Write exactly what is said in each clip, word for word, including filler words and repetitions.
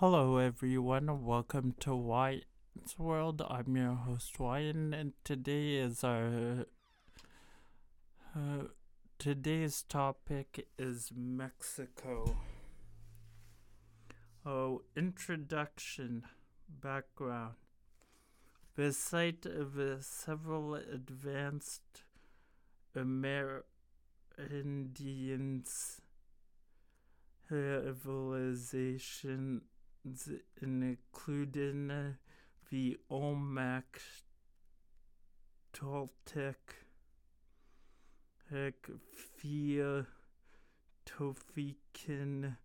Hello everyone, welcome to White's World. I'm your host Wyatt, and today is our uh, today's topic is Mexico. Oh, introduction, background. The site of uh, several advanced Amerindian civilizations, including uh, the Olmec, Toltec, Teotihuacan,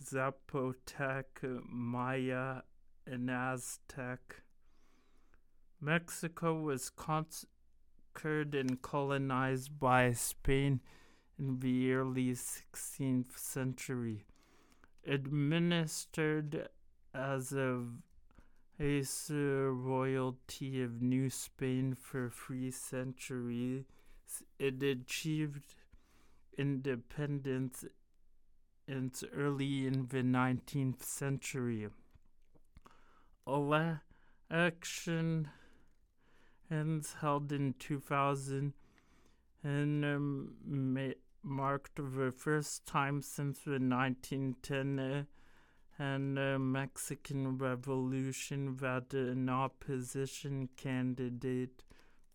Zapotec, Maya, and Aztec. Mexico was conquered and colonized by Spain in the early sixteenth century. Administered as a viceroyalty of New Spain for three centuries, it achieved independence in early in the nineteenth century. Elections held in two thousand and um, may marked the first time since the nineteen ten uh, and uh, Mexican Revolution that uh, an opposition candidate,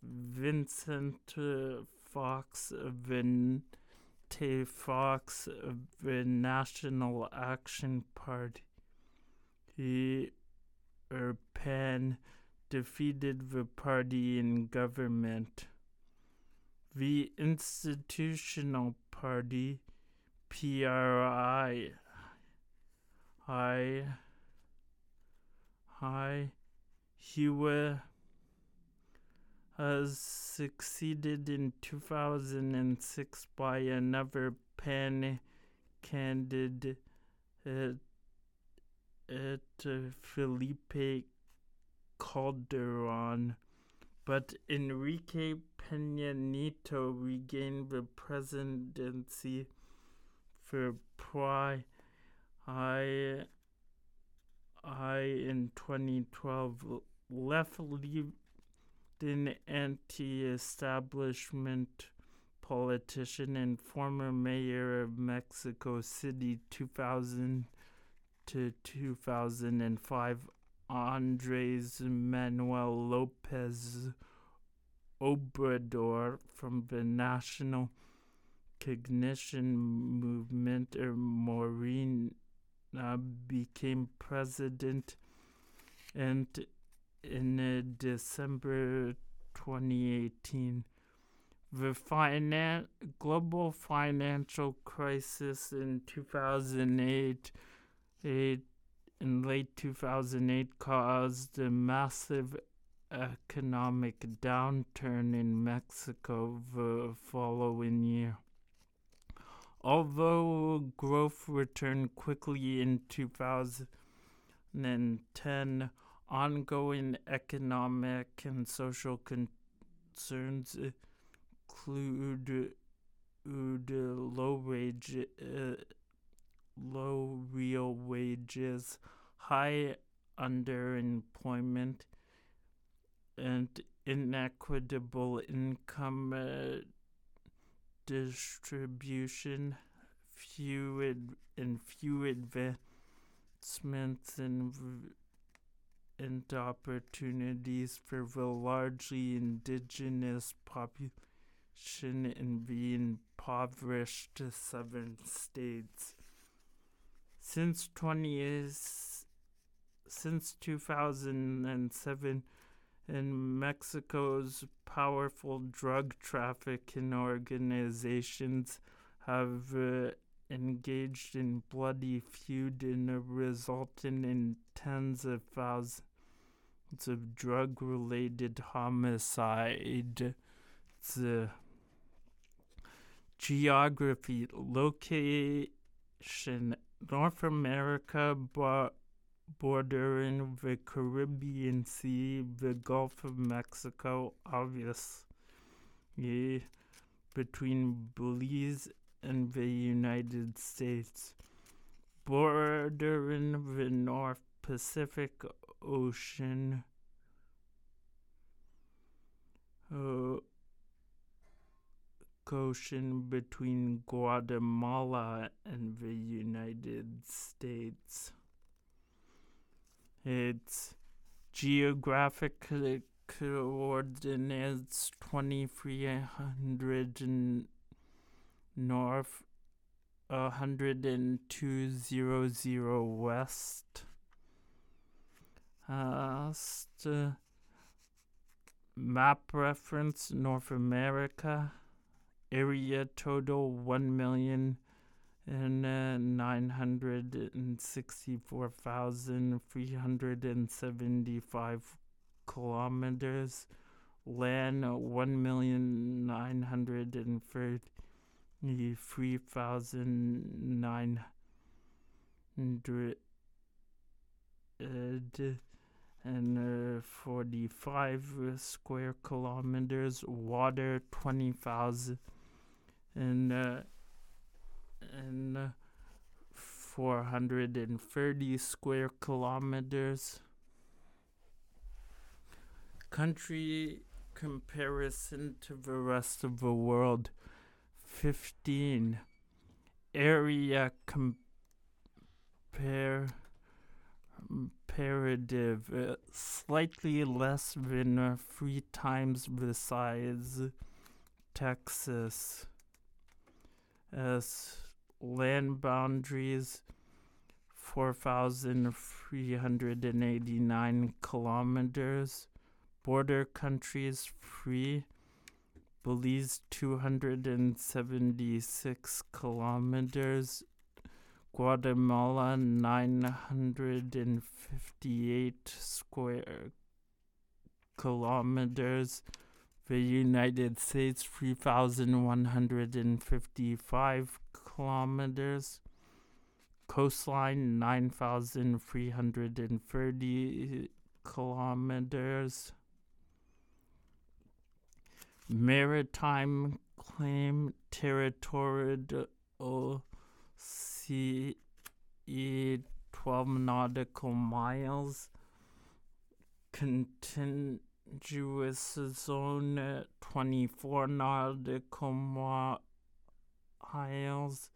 Vincent uh, Fox of the N T Fox of the National Action Party, he, or PAN, defeated the party in government. The Institutional Party, P R I, I, I, he was uh, succeeded in two thousand six by another PAN candidate, at, at, uh, Felipe Calderon. But Enrique Peña Nieto regained the presidency for P R I I, I in twenty twelve, left leading anti-establishment politician and former mayor of Mexico City two thousand to two thousand five. Andrés Manuel López Obrador from the National Recognition Movement, or Morena, became president, and in uh, December twenty eighteen, the finan- global financial crisis in two thousand eight. It In late two thousand eight, caused a massive economic downturn in Mexico the following year. Although growth returned quickly in two thousand ten, ongoing economic and social concerns include low wage. Uh, Low real wages, high underemployment, and inequitable income uh, distribution, few ad- and few advancements and, v- and opportunities for the largely indigenous population in the impoverished southern states. Since twenty is, since two thousand seven, in Mexico's powerful drug trafficking organizations have uh, engaged in bloody feud and uh, resulting in tens of thousands of drug-related homicides. Uh, geography, location. North America, bo- bordering the Caribbean Sea, the Gulf of Mexico, obvious, yeah, between Belize and the United States, bordering the Pacific Ocean uh, ocean between Guatemala and the United States. Its geographic coordinates twenty-three hundred north, one oh two thousand west. Uh, uh, map reference North America. Area total one million nine hundred sixty-four thousand three hundred seventy-five kilometers. Land one million nine hundred thirty-three thousand nine hundred forty-five square kilometers. Water twenty thousand. And uh, and uh, four hundred and thirty square kilometers. Country comparison to the rest of the world, fifteen. Area compare comparative, uh, slightly less than uh, three times the size Texas. As land boundaries, four thousand three hundred eighty-nine kilometers. Border countries, three. Belize, two hundred seventy-six kilometers. Guatemala, nine hundred fifty-eight square kilometers. The United States, three thousand one hundred fifty-five kilometers. Coastline, nine thousand three hundred thirty kilometers. Maritime claim, territorial sea, twelve nautical miles. Contin- Jewish zone, uh, twenty-four nautical miles.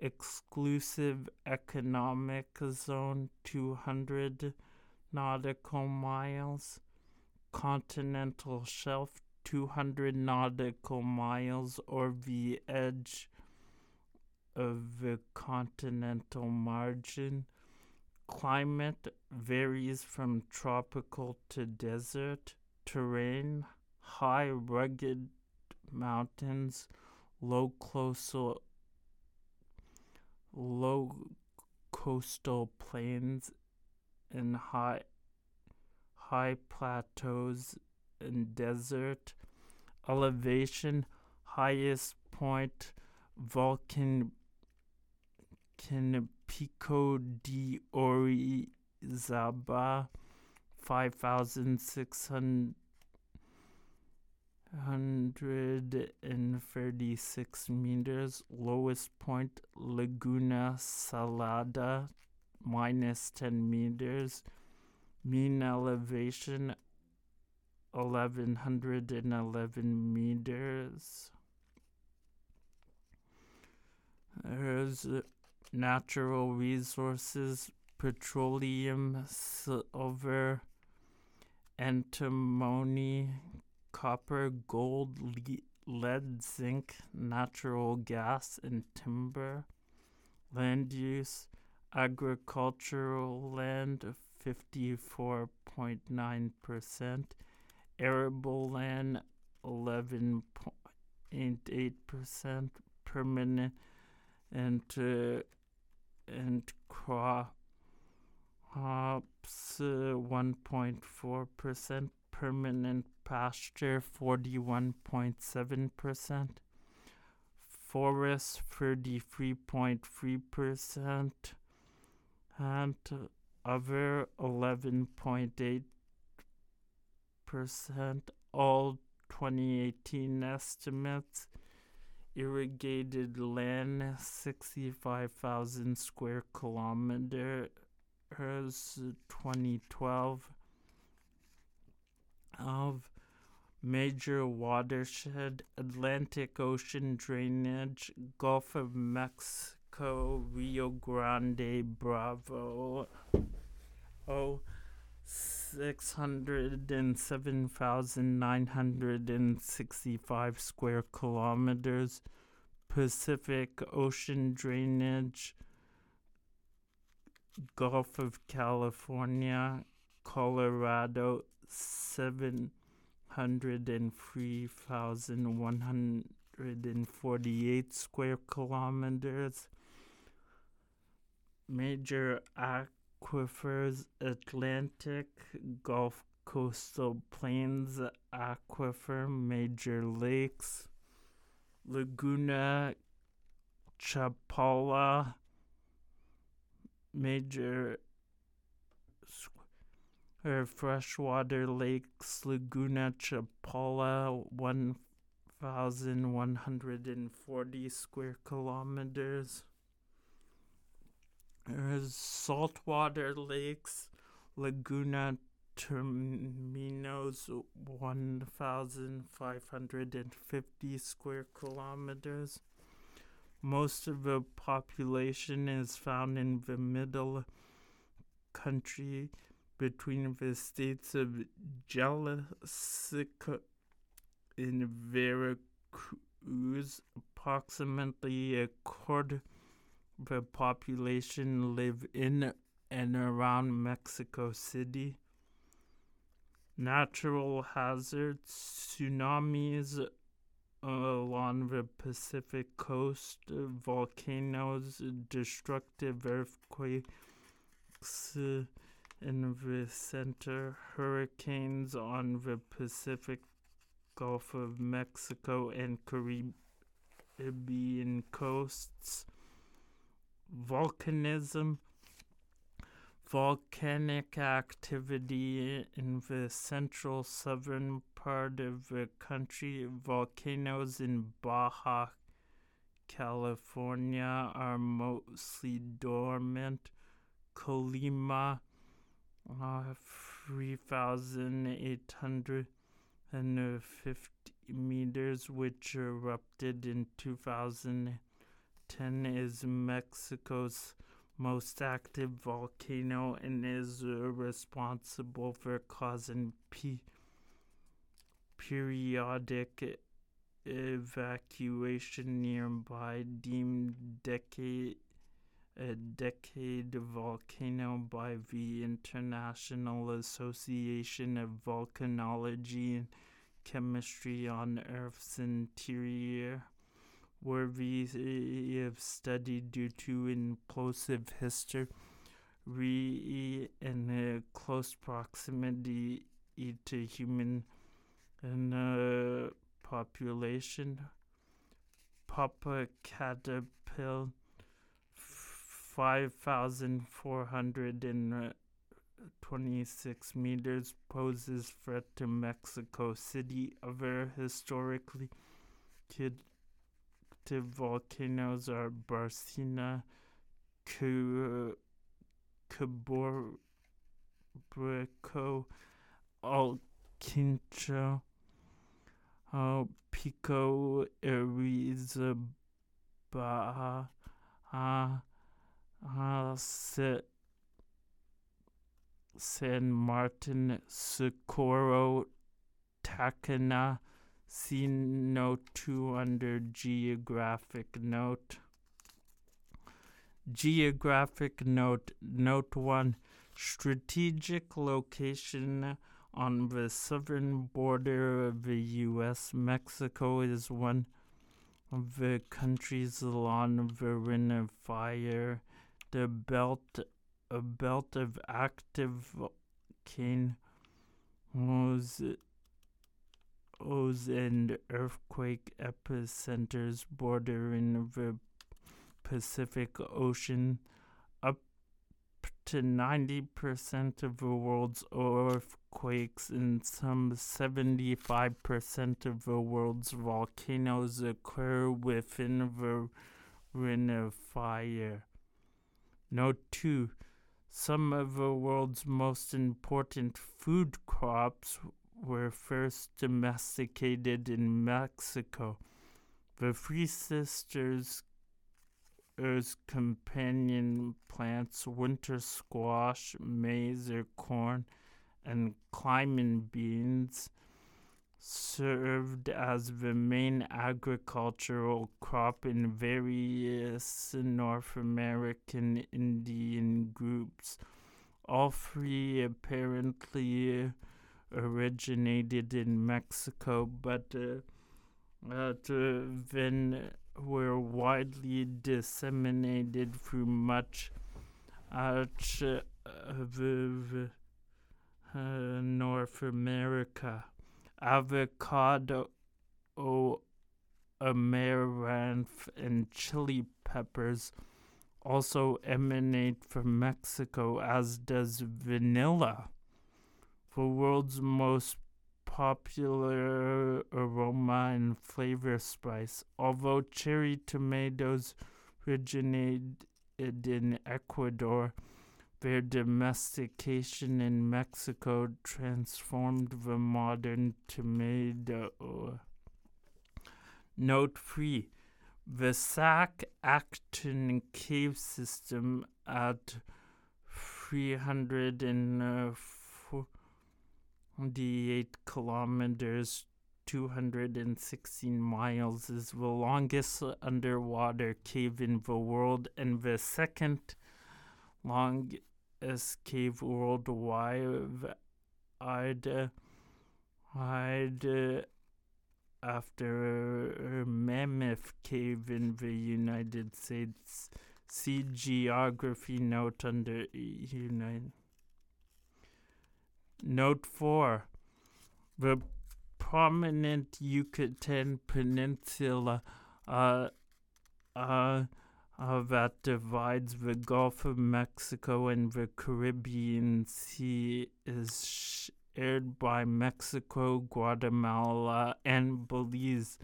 Exclusive economic zone, two hundred nautical miles. Continental shelf, two hundred nautical miles, or the edge of the continental margin. Climate varies from tropical to desert. Terrain, high rugged mountains, low coastal, low coastal plains, and high, high plateaus and desert. Elevation, highest point, Volcan Pico de Orizaba, five thousand six hundred thirty-six meters. Lowest point, Laguna Salada, minus ten meters. Mean elevation, eleven eleven meters. There's uh, natural resources, petroleum, silver, antimony, copper, gold, lead, zinc, natural gas, and timber. Land use, agricultural land, fifty-four point nine percent. Arable land, eleven point eight percent. Permanent and uh, and crops, uh, one point four percent. Permanent pasture, forty-one point seven percent. Forest, thirty-three point three percent. And other, eleven point eight percent. All twenty eighteen estimates. Irrigated land, sixty-five thousand square kilometers. workers, twenty twelve, of major watershed, Atlantic Ocean drainage, Gulf of Mexico, Rio Grande, Bravo, oh, six hundred seven thousand nine hundred sixty-five square kilometers, Pacific Ocean drainage, Gulf of California, Colorado, seven hundred three thousand one hundred forty-eight square kilometers. Major aquifers, Atlantic, Gulf Coastal Plains Aquifer, major lakes, Laguna Chapala, major or freshwater lakes, Laguna Chapala, one thousand one hundred forty square kilometers. There's saltwater lakes, Laguna Terminos, one thousand five hundred fifty square kilometers. Most of the population is found in the middle country between the states of Jalisco and Veracruz. Approximately a quarter of the population live in and around Mexico City. Natural hazards, tsunamis along the Pacific coast, volcanoes, destructive earthquakes in the center, hurricanes on the Pacific Gulf of Mexico and Caribbean coasts, volcanism, volcanic activity in the central southern part of the country. Volcanoes in Baja California are mostly dormant. Colima, uh, three thousand eight hundred fifty meters, which erupted in two thousand ten, is Mexico's most active volcano and is responsible for causing pe- periodic evacuation nearby, deemed decade, a decade volcano by the International Association of Volcanology and Chemistry on Earth's interior, worthy of study due to implosive history and uh, close proximity to human and, uh, population. Popocatépetl, five thousand four hundred twenty-six meters, poses threat to Mexico City. Other historically kid volcanoes are Barcina, Caborco, Alquincho, uh, Pico, Orizaba, uh, uh, Se- San Martin, Socorro, Tacana. See note two under geographic note. Geographic note. Note one. Strategic location on the southern border of the U S. Mexico is one of the countries along the Ring of Fire, the belt, a belt of active volcanoes and earthquake epicenters bordering the Pacific Ocean. Up to ninety percent of the world's earthquakes and some seventy-five percent of the world's volcanoes occur within the Ring of Fire. Note two. Some of the world's most important food crops were first domesticated in Mexico. The Three Sisters' companion plants, winter squash, maize or corn, and climbing beans, served as the main agricultural crop in various North American Indian groups. All three apparently originated in Mexico, but uh, uh, then were widely disseminated through much of uh, uh, North America. Avocado, amaranth, and chili peppers also emanate from Mexico, as does vanilla. The world's most popular aroma and flavor spice, although cherry tomatoes originated in Ecuador, their domestication in Mexico transformed the modern tomato. Note three. The Sac-Acton cave system at three hundred forty-eight kilometers, two hundred sixteen miles, is the longest underwater cave in the world and the second longest cave worldwide, I'd, I'd, uh, after Mammoth Cave in the United States. See geography note under United. Note four. The prominent Yucatan Peninsula uh, uh, Uh, that divides the Gulf of Mexico and the Caribbean Sea is shared by Mexico, Guatemala, and Belize.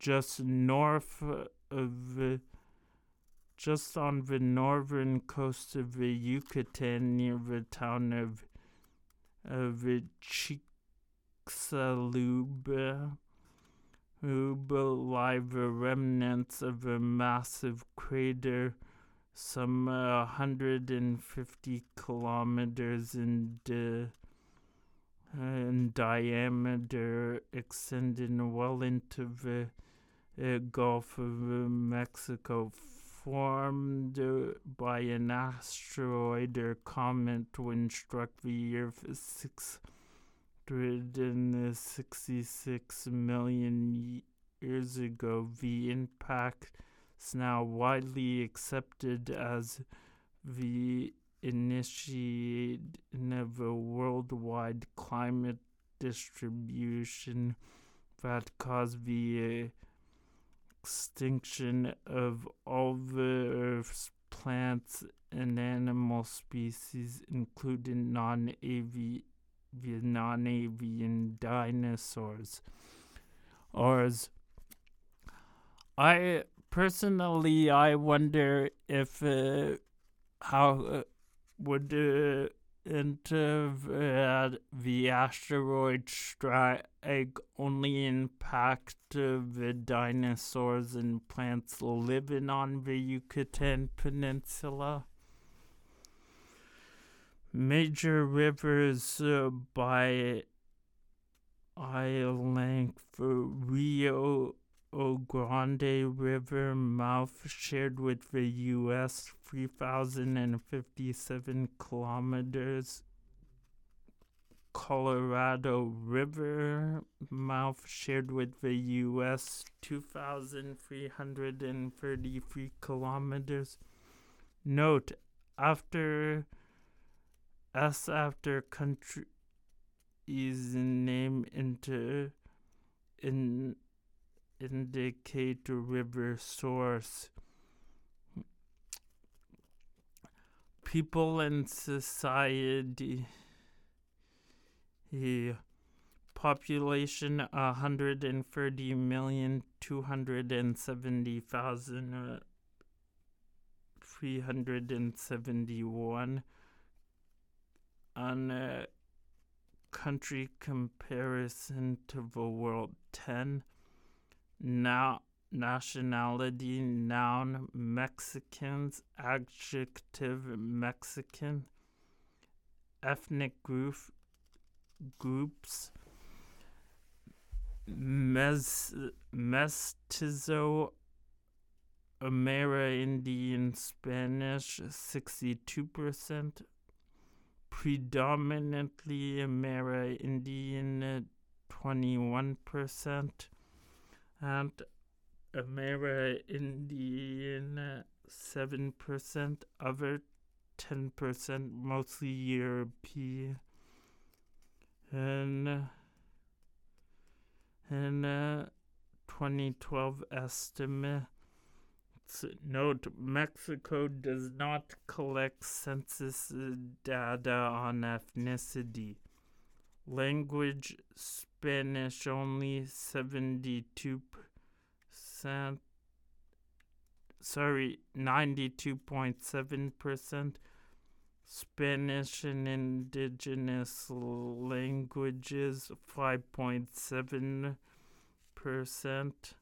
Just north of the, just on the northern coast of the Yucatan, near the town of, of Chicxulub, lie the remnants of a massive crater some uh, one hundred fifty kilometers in, di- in diameter, extending well into the uh, Gulf of Mexico, formed uh, by an asteroid or comet when struck the Earth six one hundred sixty-six million years ago. The impact is now widely accepted as the initiation of a worldwide climate distribution that caused the extinction of all the Earth's plants and animal species, including non-avian the non-avian dinosaurs. Ours. I personally, I wonder if uh, how uh, would uh, enter uh, the asteroid strike only impact uh, the dinosaurs and plants living on the Yucatan Peninsula. Major rivers uh, by aisle length, Rio Grande River mouth shared with the U S three thousand fifty-seven kilometers. Colorado River mouth shared with the U S two thousand three hundred thirty-three kilometers. Note, after... S after country is name into in indicate river source. People and society. Yeah. Population a hundred and thirty million two hundred and seventy thousand. three hundred seventy-one on a country comparison to the world ten. Now, nationality, noun, Mexicans, adjective, Mexican. Ethnic group, groups, Mes, Mestizo, Amerindian, Spanish, sixty-two percent, predominantly Amerindian, twenty-one percent, and Amerindian, seven percent, other ten percent, mostly European, and in uh, twenty twelve estimate. Note, Mexico does not collect census data on ethnicity. Language, Spanish only, seventy-two percent. Sorry, ninety-two point seven percent. Spanish and indigenous languages, five point seven percent.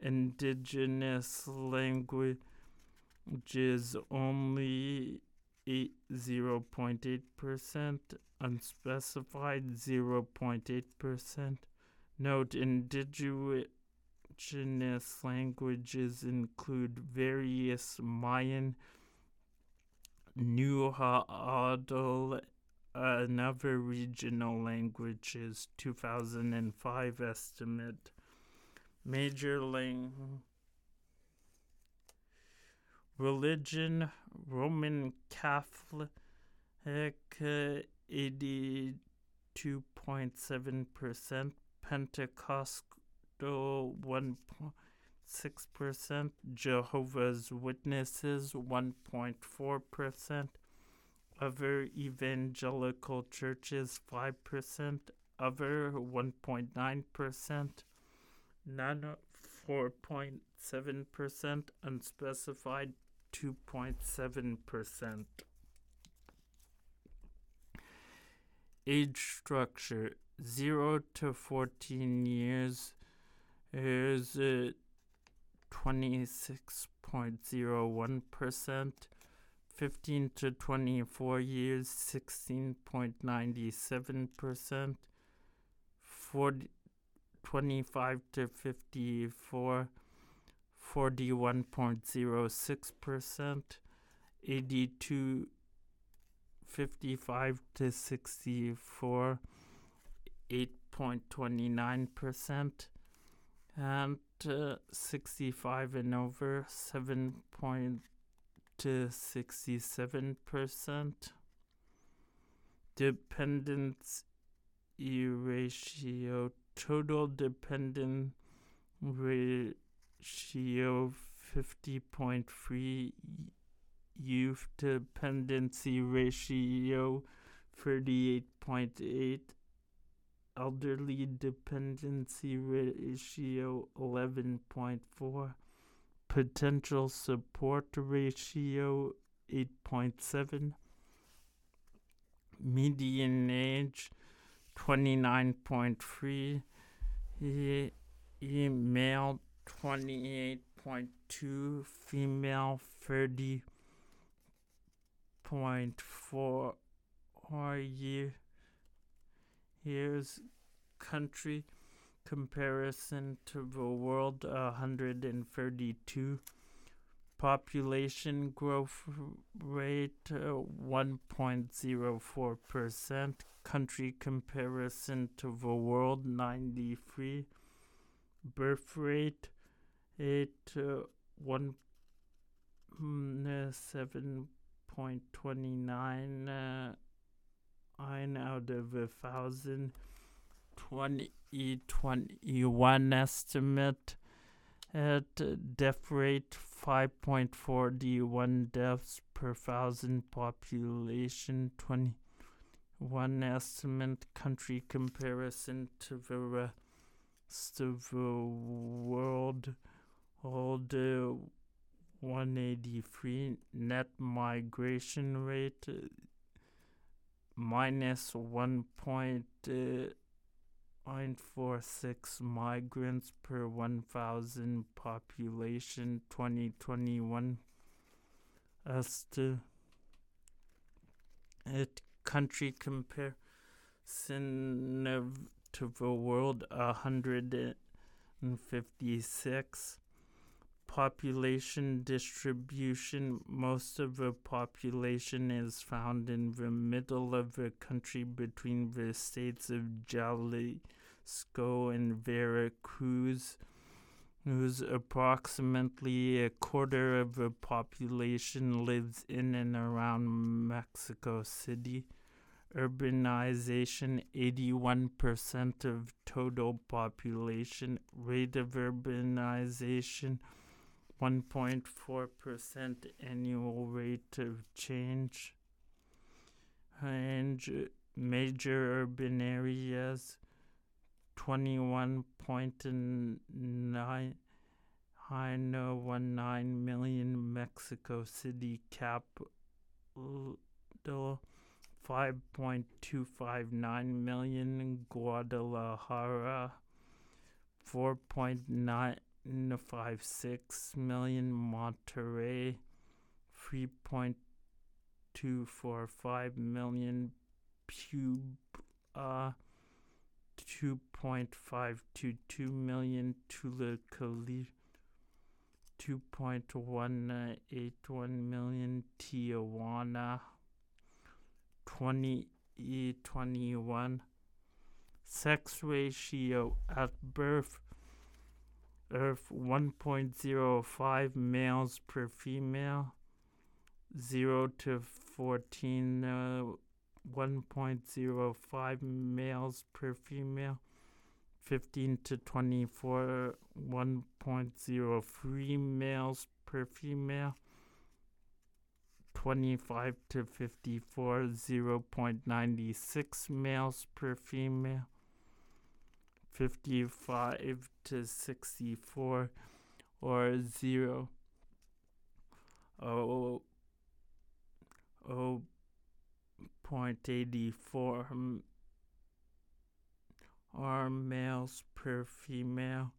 Indigenous languages only, zero point eight percent. Unspecified, zero point eight percent. Note, indigenous languages include various Mayan, Nahuatl, uh, and other regional languages, two thousand five estimate. Major language. Religion, Roman Catholic, uh, eighty-two point seven percent, Pentecostal, one point six percent, Jehovah's Witnesses, one point four percent, other evangelical churches, five percent, other, one point nine percent, none, four point seven percent, unspecified, two point seven percent. Age structure, zero to fourteen years is uh, twenty-six point zero one percent, fifteen to twenty-four years, sixteen point nine seven percent, twenty-five to fifty-four, forty-one point zero six percent, eighty-two, fifty-five to sixty-four, eight point two nine percent, and uh, sixty-five and over, seven point two six seven percent. Dependency ratio, total dependent ratio, fifty point three, youth dependency ratio, thirty-eight point eight, elderly dependency ratio, eleven point four, potential support ratio, eight point seven, median age, twenty-nine point three, e- male, twenty-eight point two, female, thirty point four year, years. Country comparison to the world, one hundred thirty-two. Population growth rate, one point zero four percent. Country comparison to the world, ninety-three. Birth rate, eight, uh, one, mm, seven point two nine, uh, nine out of a thousand. twenty twenty-one estimate. At death rate, five point four one deaths per thousand population, twenty-one estimate. Country comparison to the rest of the world, all the one eighty-three, net migration rate uh, minus one point nine four six migrants per one thousand population twenty twenty-one. As to it country comparison of to the world, one hundred fifty-six. Population distribution. Most of the population is found in the middle of the country between the states of Jalisco and Veracruz, whose approximately a quarter of the population lives in and around Mexico City. Urbanization, eighty-one percent of total population. Rate of urbanization, one point four percent annual rate of change. And major urban areas, twenty-one point nine one nine million. Mexico City capital, five point two five nine million. Guadalajara, four point nine five six million. Monterrey, three point two four five million. Puebla, two point five two two million. Tulacali, two point one eight one million. Tijuana, twenty twenty-one. Sex ratio at birth, Earth, one point zero five males per female. Zero to fourteen, uh, one point zero five males per female. Fifteen to twenty-four, one point zero three males per female. Twenty-five to fifty-four, zero point nine six males per female. Fifty-five to sixty-four, or zero oh oh point eighty-four are males per female.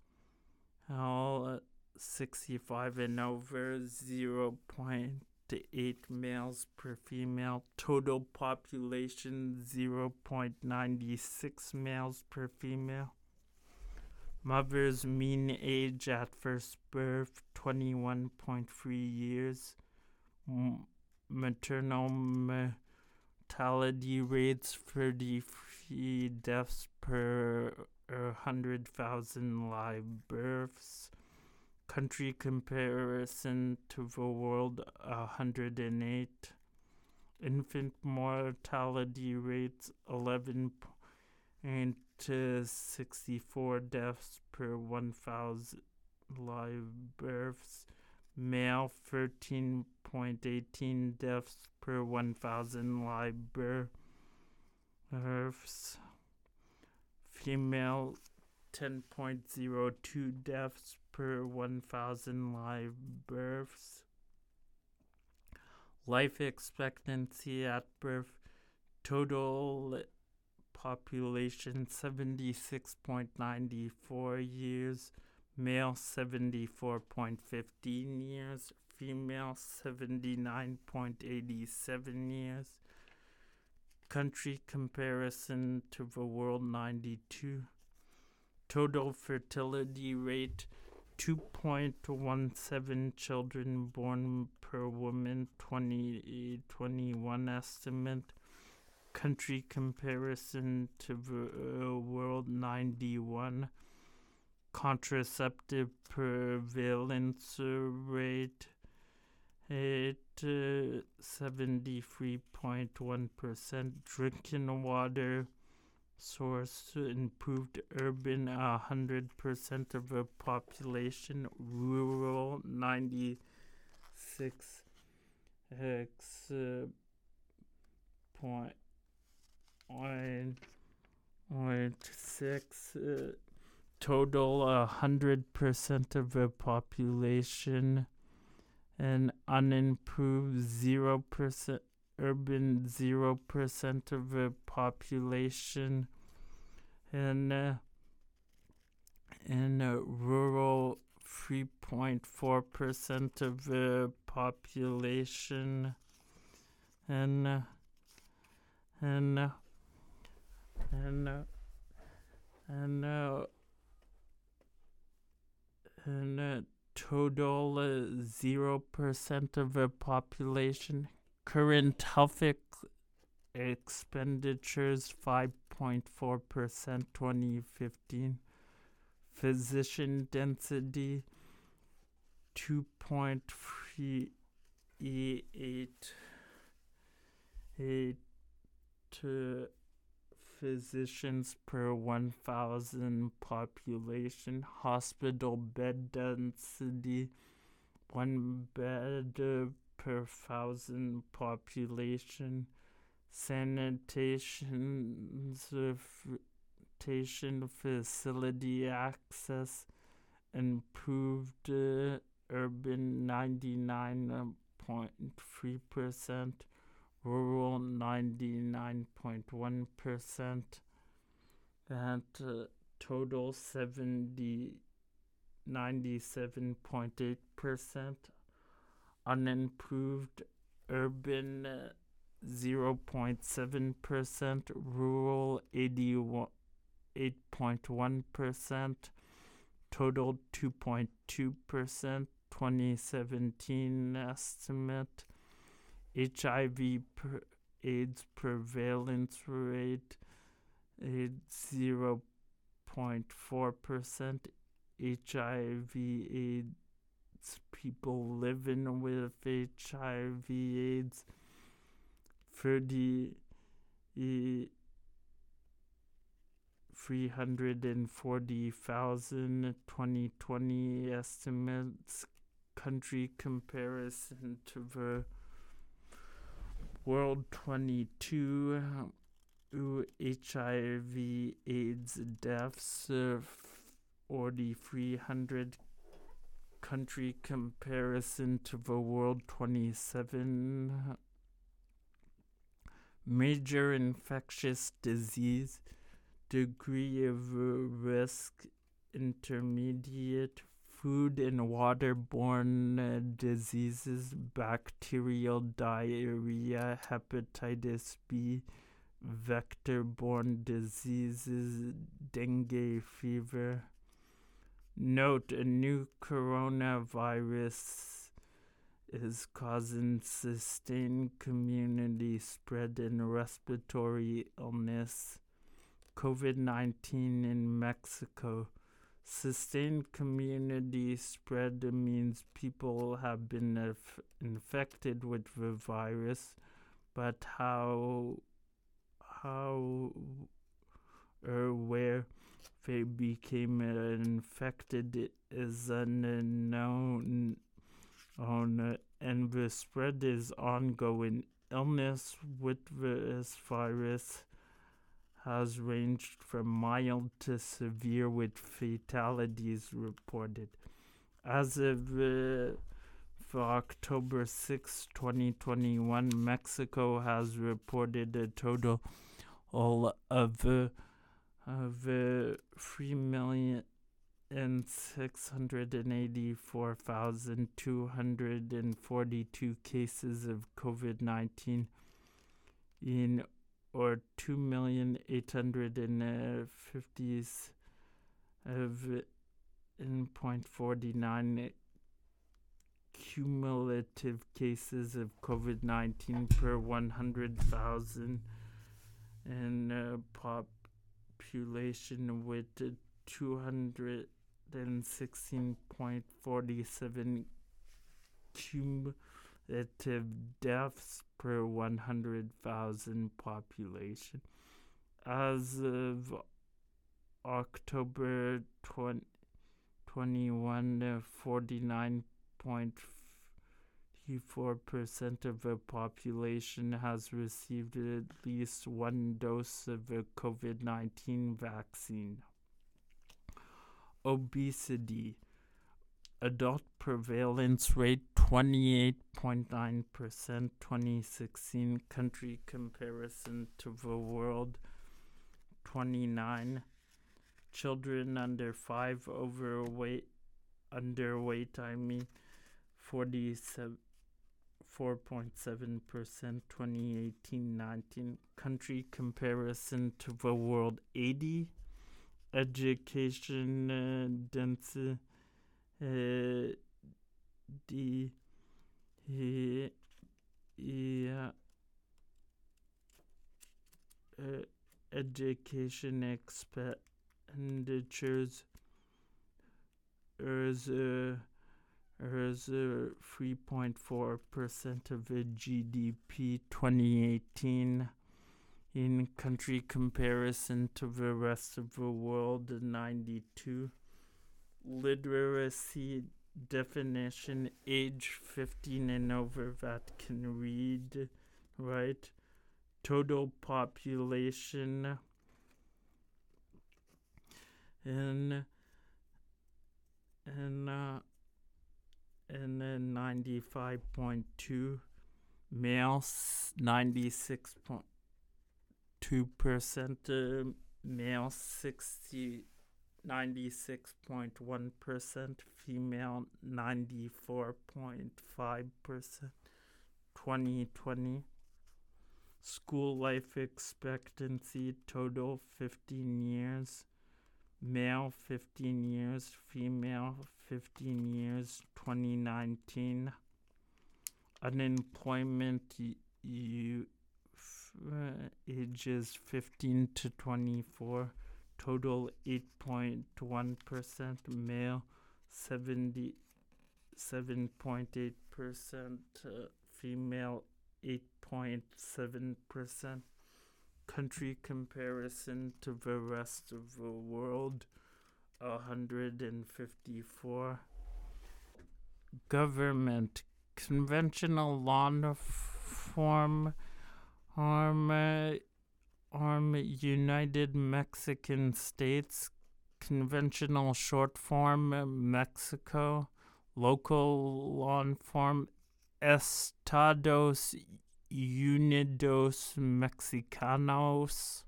All uh, sixty-five and over, zero point eight males per female. Total population, zero point ninety-six males per female. Mother's mean age at first birth, twenty-one point three years. M- maternal mortality rates, thirty-three deaths per one hundred thousand live births. Country comparison to the world, one hundred eight. Infant mortality rates, eleven point two. To sixty-four deaths per one thousand live births. Male, thirteen point one eight deaths per one thousand live births. Female, ten point zero two deaths per one thousand live births. Life expectancy at birth, total population, seventy-six point nine four years. Male, seventy-four point one five years. Female, seventy-nine point eight seven years. Country comparison to the world, ninety-two. Total fertility rate, two point one seven children born per woman, twenty twenty-one estimate. Country comparison to the uh, world, ninety-one. Contraceptive prevalence rate, it, uh, seventy-three point one percent. Drinking water source improved, urban, one hundred percent of the population. Rural, ninety-six X, uh, point. One, one, six, uh, total, one hundred percent of the population, an unimproved zero percent urban zero percent of the population, and uh, and uh, rural three point four percent of the population, and uh, and uh, and uh, and uh, and uh, total uh, zero percent of the population. Current health ex- expenditures five point four percent twenty fifteen. Physician density two point three eight eight uh, physicians per one thousand population. Hospital bed density one bed uh, per thousand population. Sanitation facility access improved uh, urban ninety-nine point three percent, rural ninety-nine point one percent, and uh, total seventy, ninety-seven point eight percent. Unimproved urban uh, zero point seven percent, rural eighty-one, eight point one percent, total two point two percent, twenty seventeen estimate. H I V per AIDS prevalence rate zero point four percent, H I V AIDS people living with H I V AIDS three hundred forty thousand twenty twenty estimates. Country comparison to the world twenty-two uh, H I V AIDS deaths uh, forty-three hundred. Country comparison to the world twenty-seven. Major infectious disease, degree of risk intermediate, food and waterborne uh, diseases, bacterial diarrhea, hepatitis B, vector-borne diseases, dengue fever. Note, a new coronavirus is causing sustained community spread and respiratory illness. COVID nineteen in Mexico. Sustained community spread means people have been inf- infected with the virus, but how, how, or where they became uh, infected is unknown, on, uh, and the spread is ongoing. Illness with this virus has ranged from mild to severe, with fatalities reported. As of uh, for October sixth, twenty twenty-one, Mexico has reported a total all of uh, Of uh, three million and six hundred and eighty-four thousand two hundred and forty-two cases of COVID nineteen, in or two million eight hundred and fifties of in point forty-nine cumulative cases of COVID nineteen per one hundred thousand and uh, pop. Population with two hundred sixteen point four seven cumulative deaths per one hundred thousand population. As of October twenty twenty-one, forty-nine point four percent of the population has received at least one dose of the COVID nineteen vaccine. Obesity. adult prevalence rate twenty-eight point nine percent twenty sixteen country comparison to the world twenty-nine. Children under five overweight underweight I mean forty-seven four point seven percent twenty eighteen nineteen country comparison to the world eighty. Education uh, density uh, d he, he, uh, uh, education expenditures is uh, is uh, three point four percent of the G D P twenty eighteen. In country comparison to the rest of the world, ninety-two. Literacy definition, age fifteen and over that can read, right? Total population and and uh, and then ninety-five point two males, ninety-six point Two percent uh, male, sixty ninety-six point one percent female, ninety-four point five percent. Twenty twenty. School life expectancy total fifteen years, male fifteen years, female fifteen years. Twenty nineteen. Unemployment y- you. Uh, ages fifteen to twenty-four, total eight point one percent male, seventy-seven point eight percent uh, female, eight point seven percent. Country comparison to the rest of the world, one hundred fifty-four. Government, conventional law reform. Arm, uh, arm United Mexican States, conventional short form, uh, Mexico, local law form, Estados Unidos Mexicanos,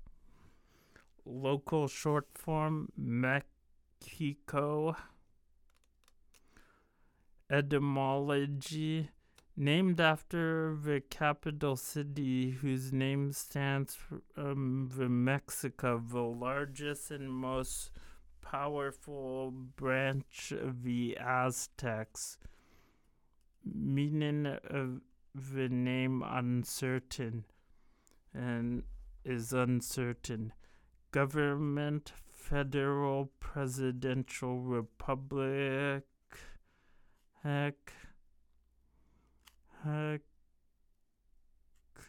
local short form, Mexico, etymology, named after the capital city whose name stands for um, the Mexico, the largest and most powerful branch of the Aztecs. Meaning of the name uncertain and is uncertain. Government, federal, presidential republic, heck. Her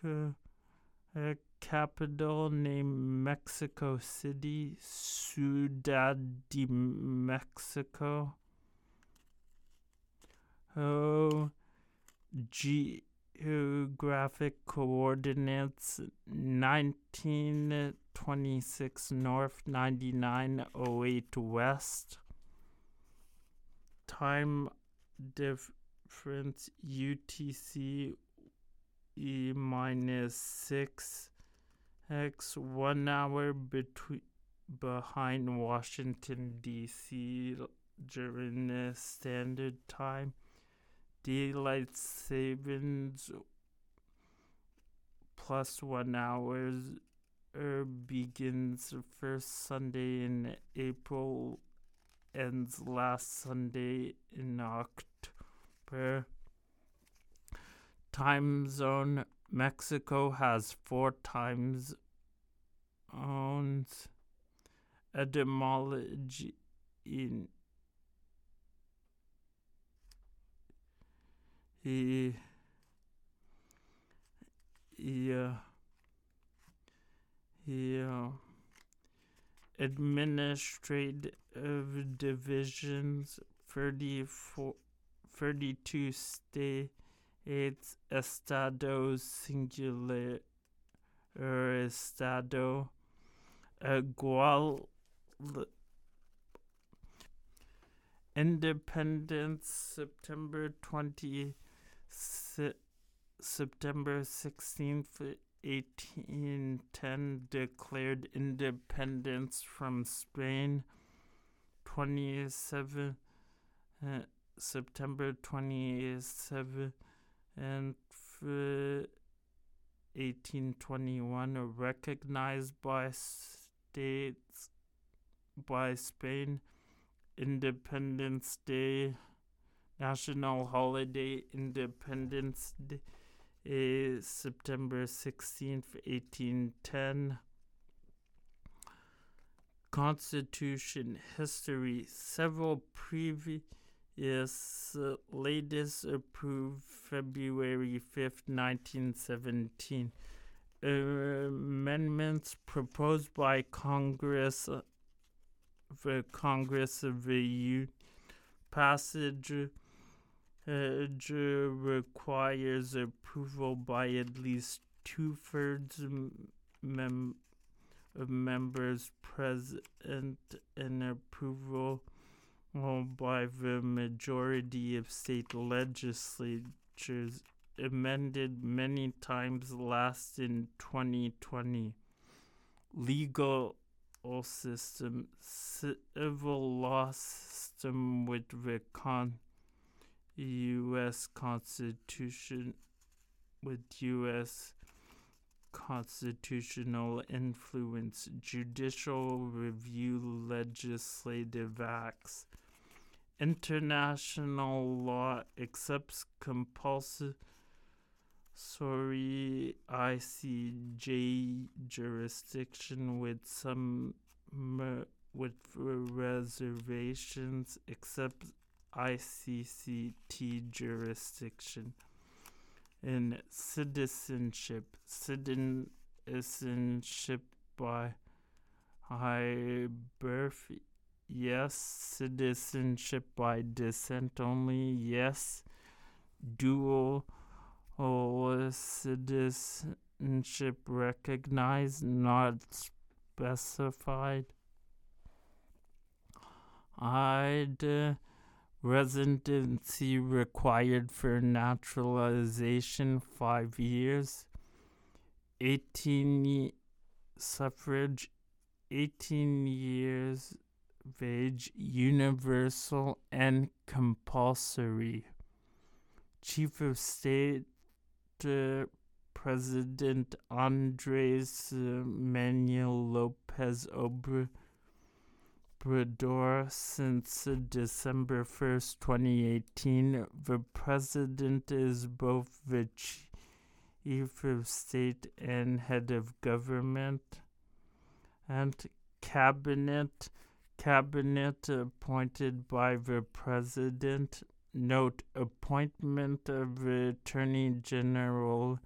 uh, capital named Mexico City, Ciudad de Mexico. Oh, geographic coordinates nineteen twenty-six north, ninety-nine oh eight west. Time diff. Difference U T C E minus six X, one hour between behind Washington D C during the standard time. Daylight savings plus one hour er, begins first Sunday in April, ends last Sunday in October. Time zone. Mexico has four time zones. Etymology in e, e, uh, e, uh, administrative divisions thirty-four. thirty-two states, estado, singular, er, estado, uh, gual, Independence, September twentieth, se- September sixteenth, eighteen ten, declared independence from Spain. twenty-seven, uh, September twenty-seventh, and f- eighteen twenty-one, recognized by states by Spain. Independence Day, national holiday. Independence Day is September sixteenth, eighteen ten. Constitution history. Several previous uh, latest approved February fifth, nineteen seventeen. Uh, amendments proposed by Congress, uh, the Congress of the Union. Passage uh, requires approval by at least two-thirds mem- of members present and approval by the majority of state legislatures, amended many times, last in twenty twenty. Legal system, civil law system with the con- U S Constitution, with U S constitutional influence, judicial review, legislative acts. International law accepts compulsory I C J jurisdiction with some mer- with reservations, except I C C T jurisdiction. In citizenship, citizenship by high birth, yes. Citizenship by descent only, yes. Dual or citizenship recognized, not specified. I'd uh, residency required for naturalization, five years. eighteen suffrage, eighteen years of age, universal and compulsory. Chief of State, uh, President Andrés uh, Manuel López Obrador. Since December first, twenty eighteen, the President is both the Chief of State and Head of Government. And Cabinet, Cabinet appointed by the President. Note, appointment of the Attorney General,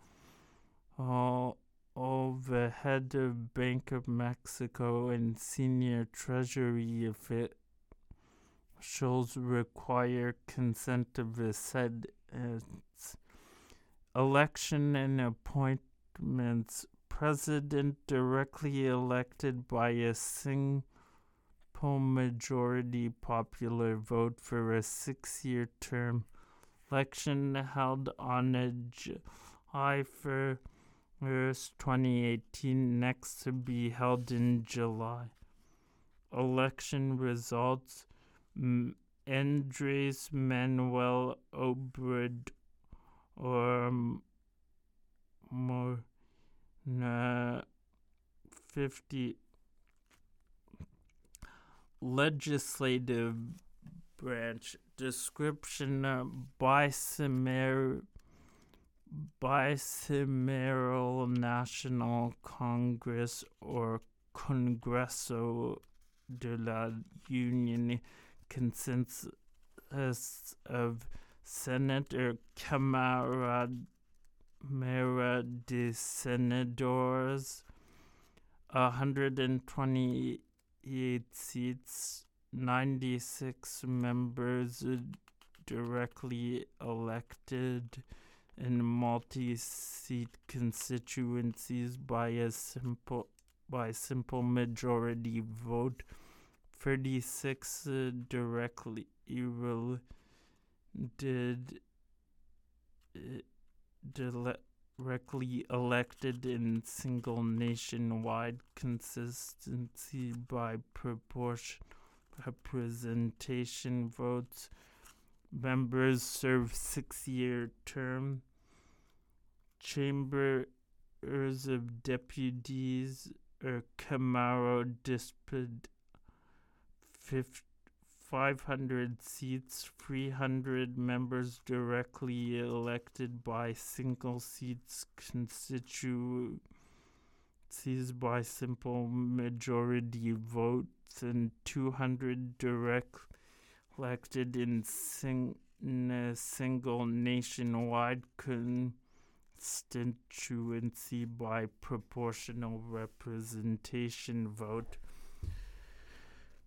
uh, of the head of Bank of Mexico and senior treasury officials require consent of the said. Election and appointments. President directly elected by a simple majority popular vote for a six-year term. Election held on a July first. Verse twenty eighteen, next to be held in July. Election results. M- Andrés Manuel Obrador or um, Morena, fifty. Legislative branch. Description uh, by Samar. Bicameral National Congress or Congreso de la Unión consists of Senate or Cámara de Senadores, one hundred twenty-eight seats, ninety-six members directly elected in multi-seat constituencies by a simple by simple majority vote, thirty-six uh, directly evil did uh, directly elected in single nationwide consistency by proportion representation votes. Members serve six-year term. Chambers of Deputies or Camaro disputed five hundred seats, three hundred members directly elected by single seats, constituencies by simple majority votes, and two hundred direct elected in, sing, in a single nationwide con- constituency by proportional representation vote.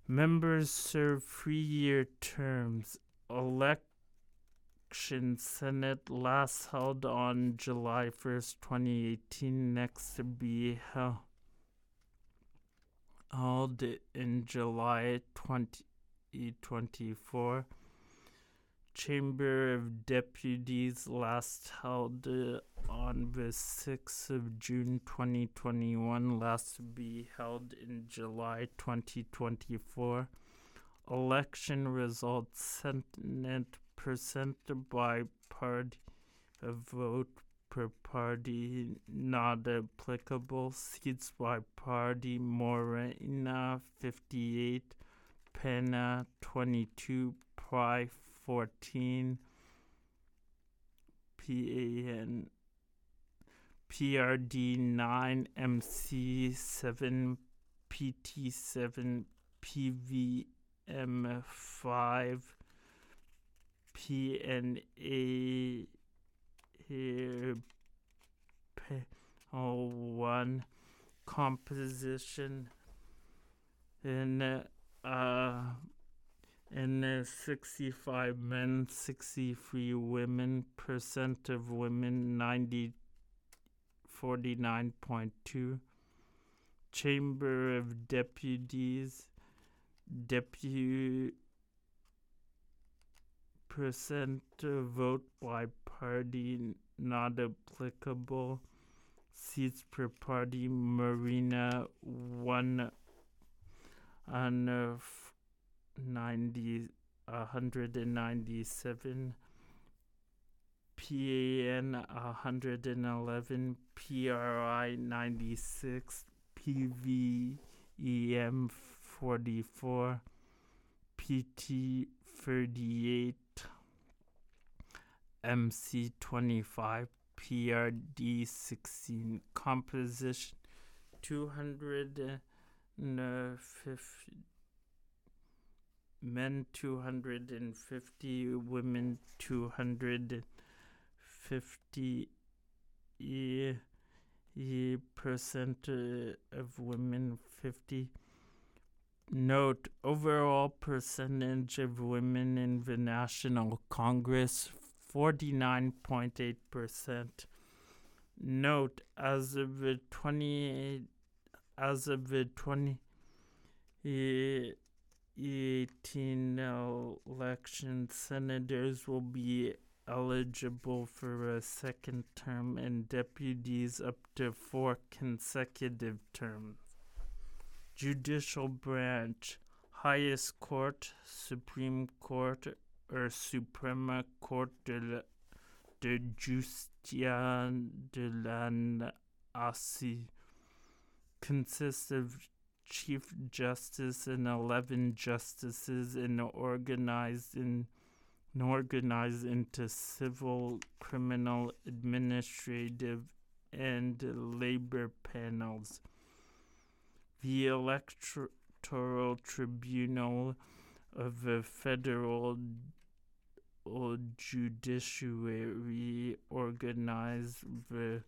Members serve three-year terms. Election Senate last held on July first, twenty eighteen, next to be held, held in July twenty twenty-four. Chamber of Deputies last held uh, on the sixth of June twenty twenty-one, last to be held in July twenty twenty-four. Election results Senate percent by party, a vote per party not applicable, seats by party, Morena fifty-eight, P A N twenty-two, P R I fourteen, P A N, P R D nine, M C seven, P T seven, P V M five, P N A here, oh, one. Composition in uh, uh and uh, sixty-five men, sixty-three women, percent of women ninety, forty-nine point two. Chamber of Deputies, deputy percent of vote by party not applicable, seats per party, Marina one on uh, ninety a hundred and ninety seven P A N a hundred and eleven P R I ninety six P V E M forty four P T thirty eight M C twenty five P R D sixteen. Composition two hundred and fifty men, two hundred fifty, women, two hundred fifty, e, e percent uh, of women, fifty. Note, overall percentage of women in the National Congress, forty-nine point eight percent. Note, as of the twenty, as of the twenty, e, eighteen election, senators will be eligible for a second term and deputies up to four consecutive terms. Judicial branch, highest court, Supreme Court, or Suprema Corte de, de Justicia de la Nación, consists of Chief Justice and eleven justices, and organized in and organized into civil, criminal, administrative, and labor panels. The Electoral Tribunal of the Federal Judiciary organized the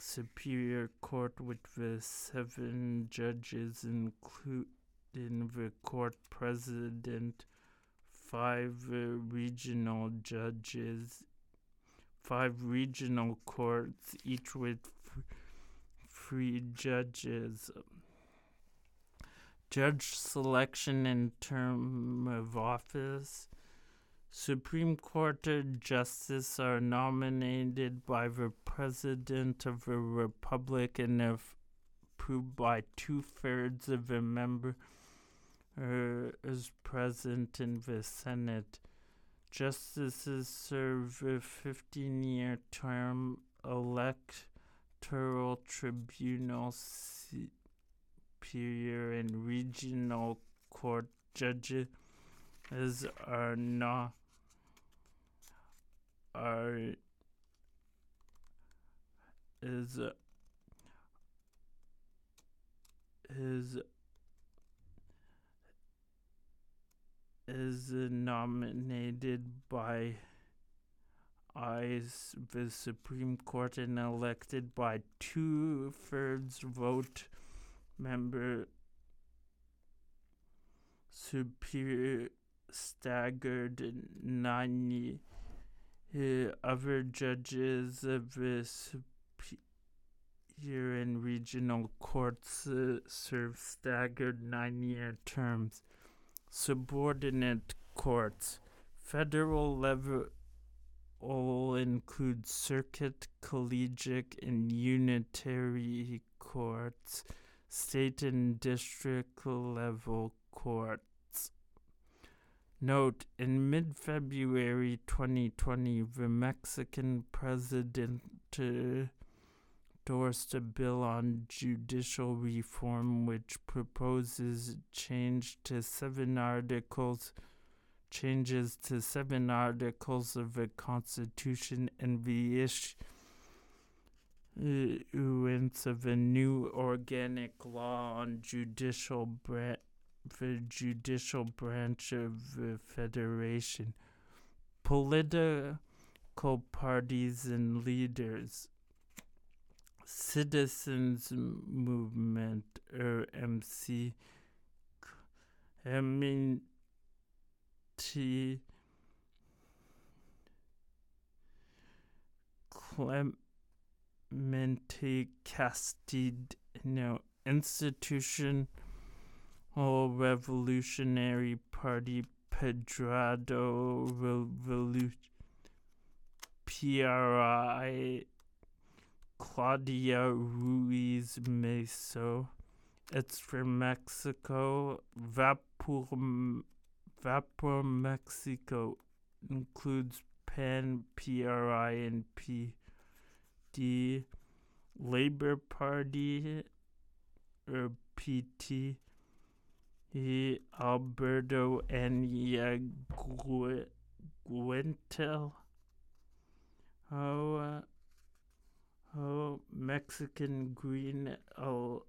Superior Court with the seven judges, including the court president, five uh, regional judges, five regional courts, each with f- three judges. Judge selection and term of office. Supreme Court justices are nominated by the President of the Republic and if approved by two-thirds of the members present in the Senate. Justices serve a fifteen-year term. Electoral tribunal, superior, and regional court judges are not are is is is nominated by eyes the Supreme Court and elected by two-thirds vote member superior staggered nine uh, other judges of the superior and regional courts uh, serve staggered nine-year terms. Subordinate courts. Federal level all include circuit, collegiate, and unitary courts, state and district level courts. Note, in mid-February twenty twenty, the Mexican president endorsed a bill on judicial reform which proposes change to seven articles changes to seven articles of the Constitution and the issuance of a new organic law on judicial bra- the judicial branch of the Federation. Political parties and leaders. Citizens Movement, or M C, I mean, T. Clemente Castilla, Institutional Revolutionary Party, Pedrado Revolution, P R I, Claudia Ruiz Mazo. It's from Mexico. Vapor. Vapor Mexico includes PAN, P R I, and P D, Labor Party, or P T, Alberto N Y Guentel, oh, oh, Mexican Green oh,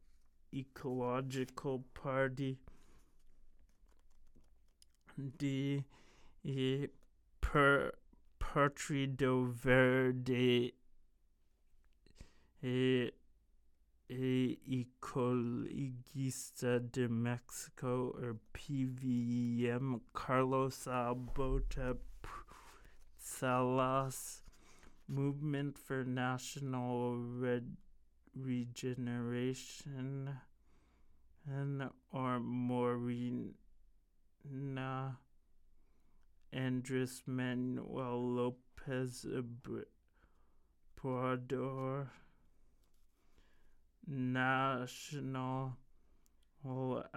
Ecological Party, The eh, per, Partido Verde eh, eh, Ecologista de Mexico, or P V M, Carlos Albota Salas, Movement for National Red Regeneration, and or Morena. Na Andrés Manuel López Obrador, National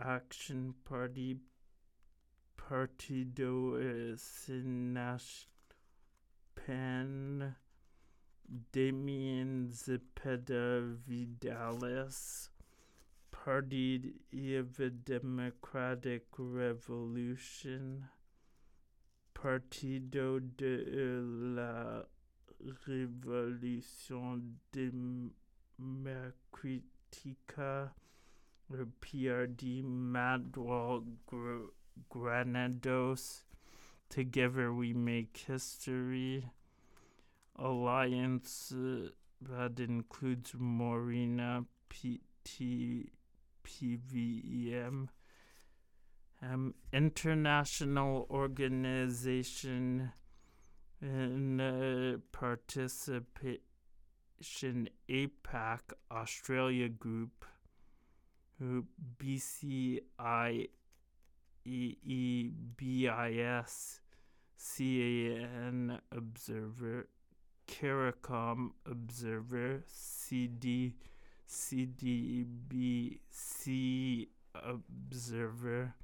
Action Party, Partido Sinach, PAN, Damian Zepeda Vidales, Party of the Democratic Revolution, Partido de la Revolución Democrática, or P R D, Madwal Gr- Granados, Together We Make History, Alliance uh, that includes Morena, P T. P V M, um, International Organization and uh, Participation APAC, Australia Group, B C I E E B I S, C A N Observer, CARICOM Observer, C D, C D B, C Observer,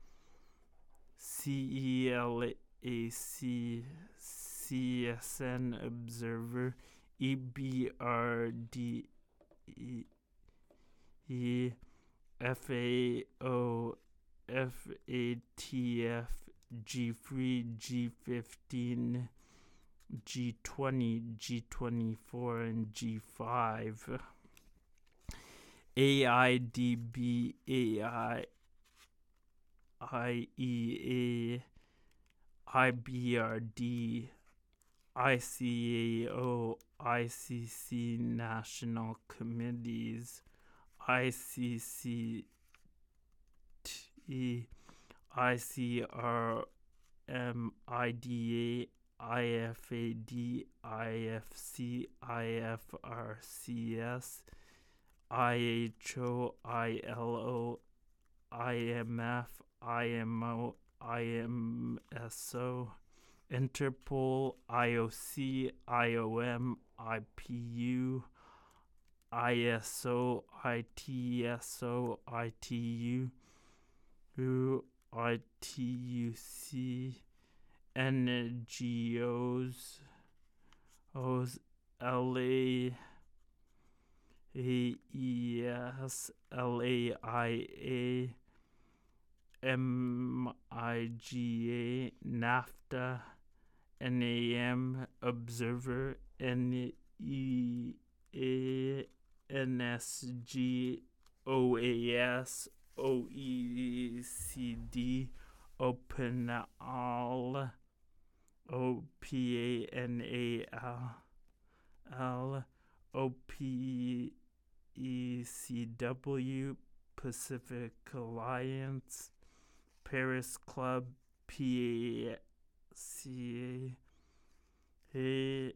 C E L A C, C S N Observer, E B R D E, F A O, F A T F, G three, G fifteen, G twenty, G twenty-four, and G five. A I D B, A I I E A, I B R D, I C A O, I C C National Committees, I C C T, I C R M I D A, I F A D, I F C, I F R C S, I H O, I L O, I M F, I M O, I M S O, Interpol, I O C, I O M, I P U, ISO, ITSO, I T U, I T U C, N G Os, O's, L A, A E S, L A I A, M I G A, NAFTA, N A M, Observer, N E A, N S G, O A S, O E C D, OpenAL, O P A N A L, O P E C W, Pacific Alliance, Paris Club, P A C A,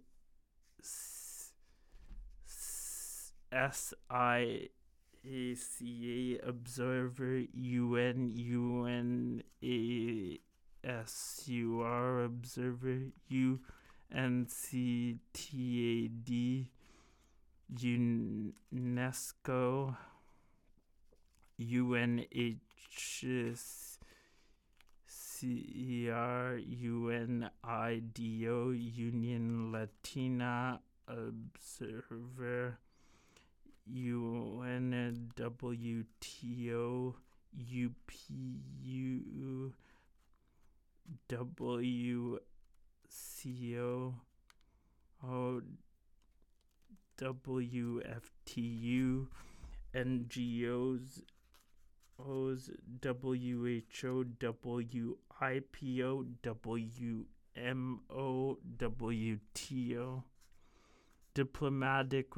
S I A C A, Observer, UN, UNASUR, Observer, UNCTAD, UNESCO, U N H C R, U N I D O, Union Latina Observer, U N W T O, U P U, W C O, O, W F T U, N G Os, O's, W H O, W I P O, W M O, W T O, Diplomatic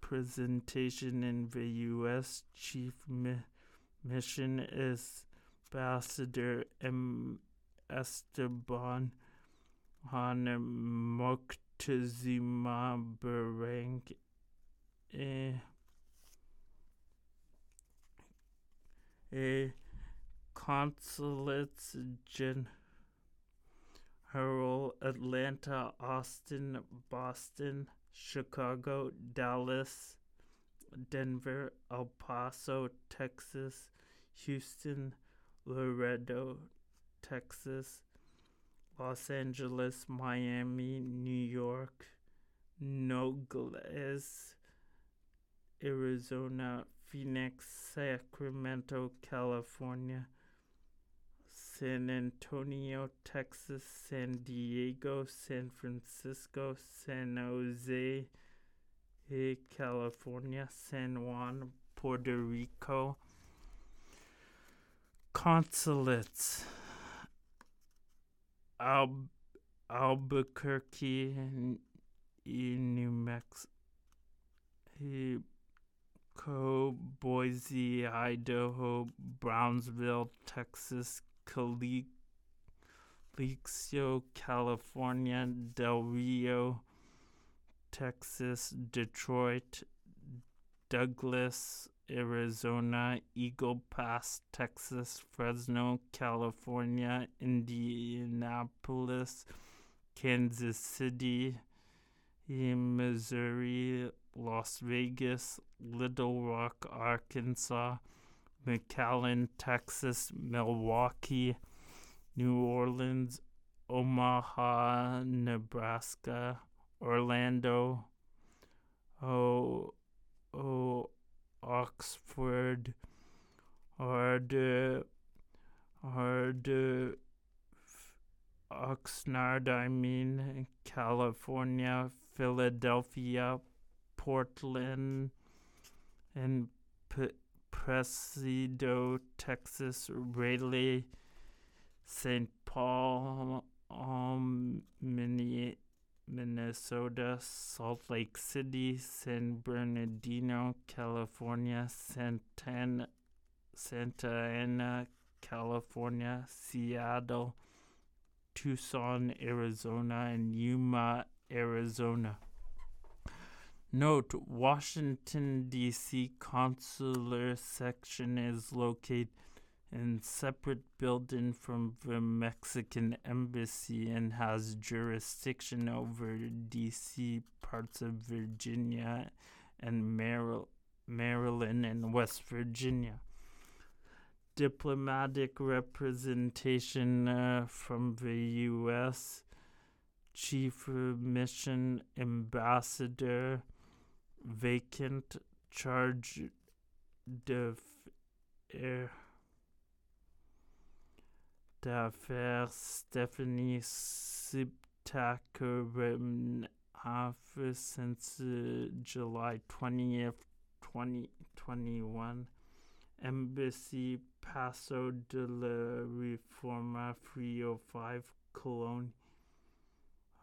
Representation in the U S, Chief mi- Mission is Ambassador M. Esteban Hanamok. Tizima Bereng, eh, eh, Consulates General, Atlanta, Austin, Boston, Chicago, Dallas, Denver, El Paso, Texas, Houston, Laredo, Texas, Los Angeles, Miami, New York, Nogales, Arizona, Phoenix, Sacramento, California, San Antonio, Texas, San Diego, San Francisco, San Jose, California, San Juan, Puerto Rico. Consulates. Al- Albuquerque, New Mexico, Boise, Idaho, Brownsville, Texas, Calixto, California, Del Rio, Texas, Detroit, Douglas, Arizona, Eagle Pass, Texas, Fresno, California, Indianapolis, Kansas City, Missouri, Las Vegas, Little Rock, Arkansas, McAllen, Texas, Milwaukee, New Orleans, Omaha, Nebraska, Orlando, oh, oh, Oxford, Arde, Arde, Oxnard, I mean, California, Philadelphia, Portland, and P- Presidio, Texas, Raleigh, Saint Paul, um, Minneapolis, Minnesota, Salt Lake City, San Bernardino, California, Santa Ana, California, Seattle, Tucson, Arizona, and Yuma, Arizona. Note, Washington, D C consular section is located in separate building from the Mexican embassy and has jurisdiction over D C, parts of Virginia and Mar- Maryland and West Virginia. Diplomatic representation uh, from the U S, Chief Mission Ambassador, vacant, charge d'affaires. D'affaires Stephanie Siptaker office since uh, July twentieth, twenty twenty-one. Embassy Paso de la Reforma, three oh five Colón.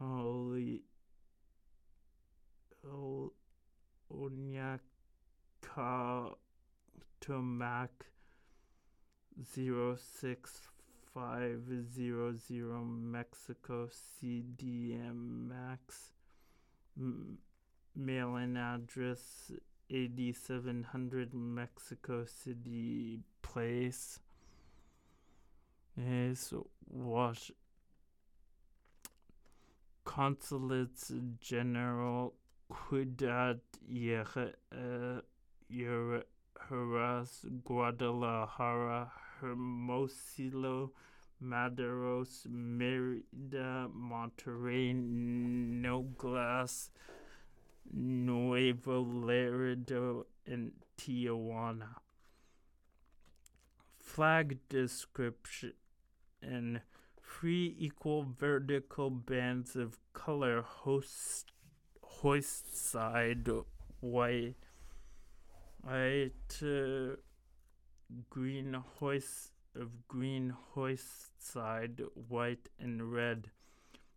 Holy Oña Tomac zero six five. five hundred Mexico C D M X M- mailing address eighty-seven hundred Mexico City Place is Wash Consulates General Ciudad Juárez, Guadalajara, Hermosillo, Matamoros, Mérida, Monterrey, Nogales, Nuevo Laredo, and Tijuana. Flag description: and three equal vertical bands of color host hoist side white, white uh, green hoist of green hoist side, white and red.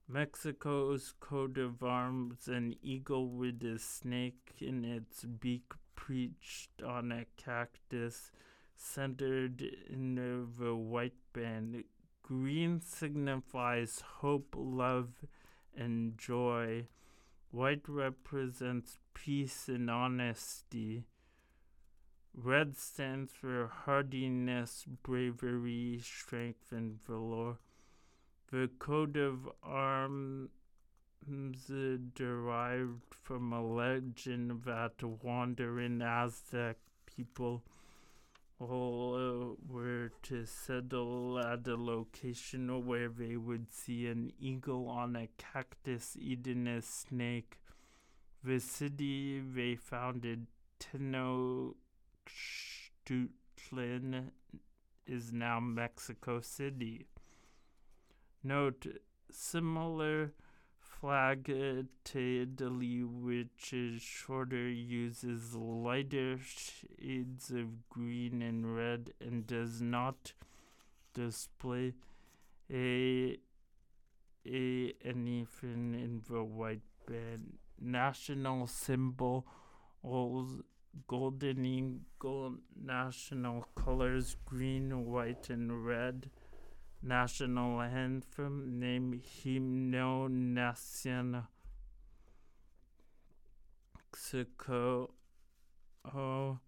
Mexico's coat of arms, an eagle with a snake in its beak perched on a cactus, centered in the white band. Green signifies hope, love, and joy. White represents peace and honesty. Red stands for hardiness, bravery, strength, and valor. The coat of arms derived from a legend that wandering Aztec people all, uh, were to settle at a location where they would see an eagle on a cactus eating a snake. The city they founded, Teno... Tuxtlan, is now Mexico City. Note, similar flag Tadeli, which is shorter, uses lighter shades of green and red and does not display a, a anything in the white band. National symbol, all Golden Eagle, national colors, green, white, and red. National anthem, named Himno Nacional. Mexico, oh,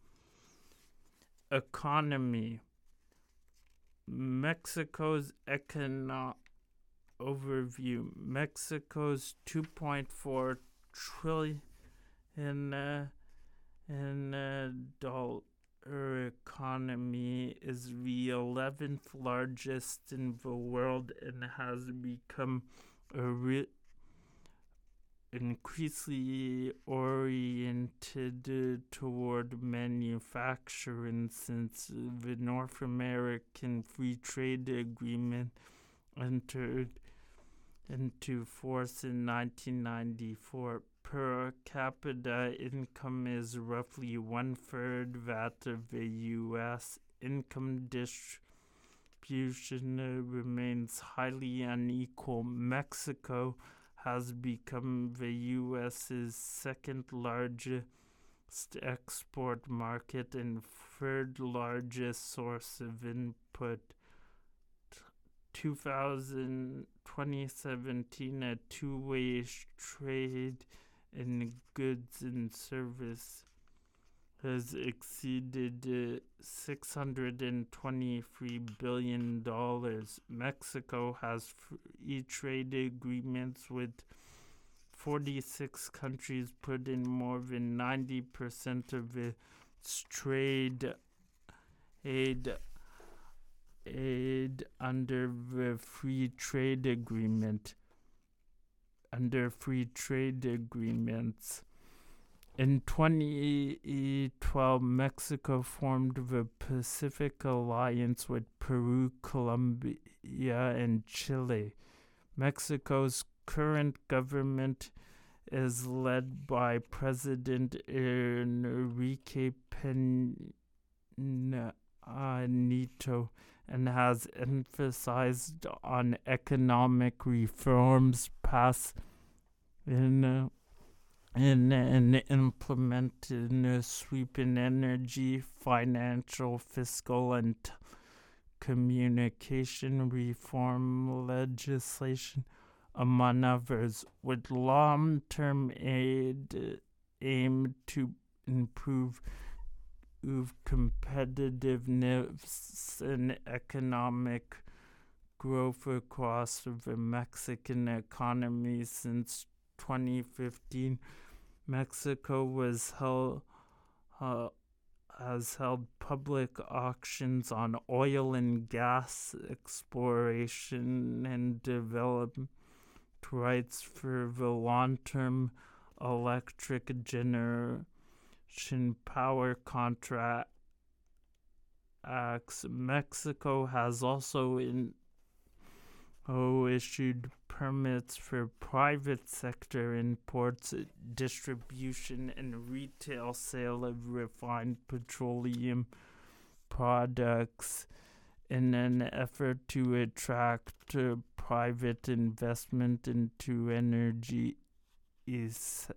Economy. Mexico's economic overview. Mexico's two point four trillion in uh, in uh, dollar economy is the eleventh largest in the world and has become a re- increasingly oriented uh, toward manufacturing since the North American Free Trade Agreement entered into force in nineteen ninety-four. Per capita income is roughly one-third that of the U S Income distribution uh, remains highly unequal. Mexico has become the U S's second largest export market and third largest source of input. two thousand seventeen, a two-way trade in goods and service has exceeded uh, six hundred twenty-three billion dollars. Mexico has free trade agreements with forty-six countries, put in more than ninety percent of its trade aid aid under the free trade agreement. Under free trade agreements. In twenty twelve, Mexico formed the Pacific Alliance with Peru, Colombia, and Chile. Mexico's current government is led by President Enrique Peña Nieto and has emphasized on economic reforms passed in uh, And, and implemented a sweep in energy, financial, fiscal, and t- communication reform legislation, among others, with long-term aid aimed to improve competitiveness and economic growth across the Mexican economy since twenty fifteen. Mexico was held, uh, has held public auctions on oil and gas exploration and development rights for the long-term electric generation power contracts. Mexico has also in, oh, issued permits for private sector imports, distribution, and retail sale of refined petroleum products in an effort to attract uh, private investment into energy is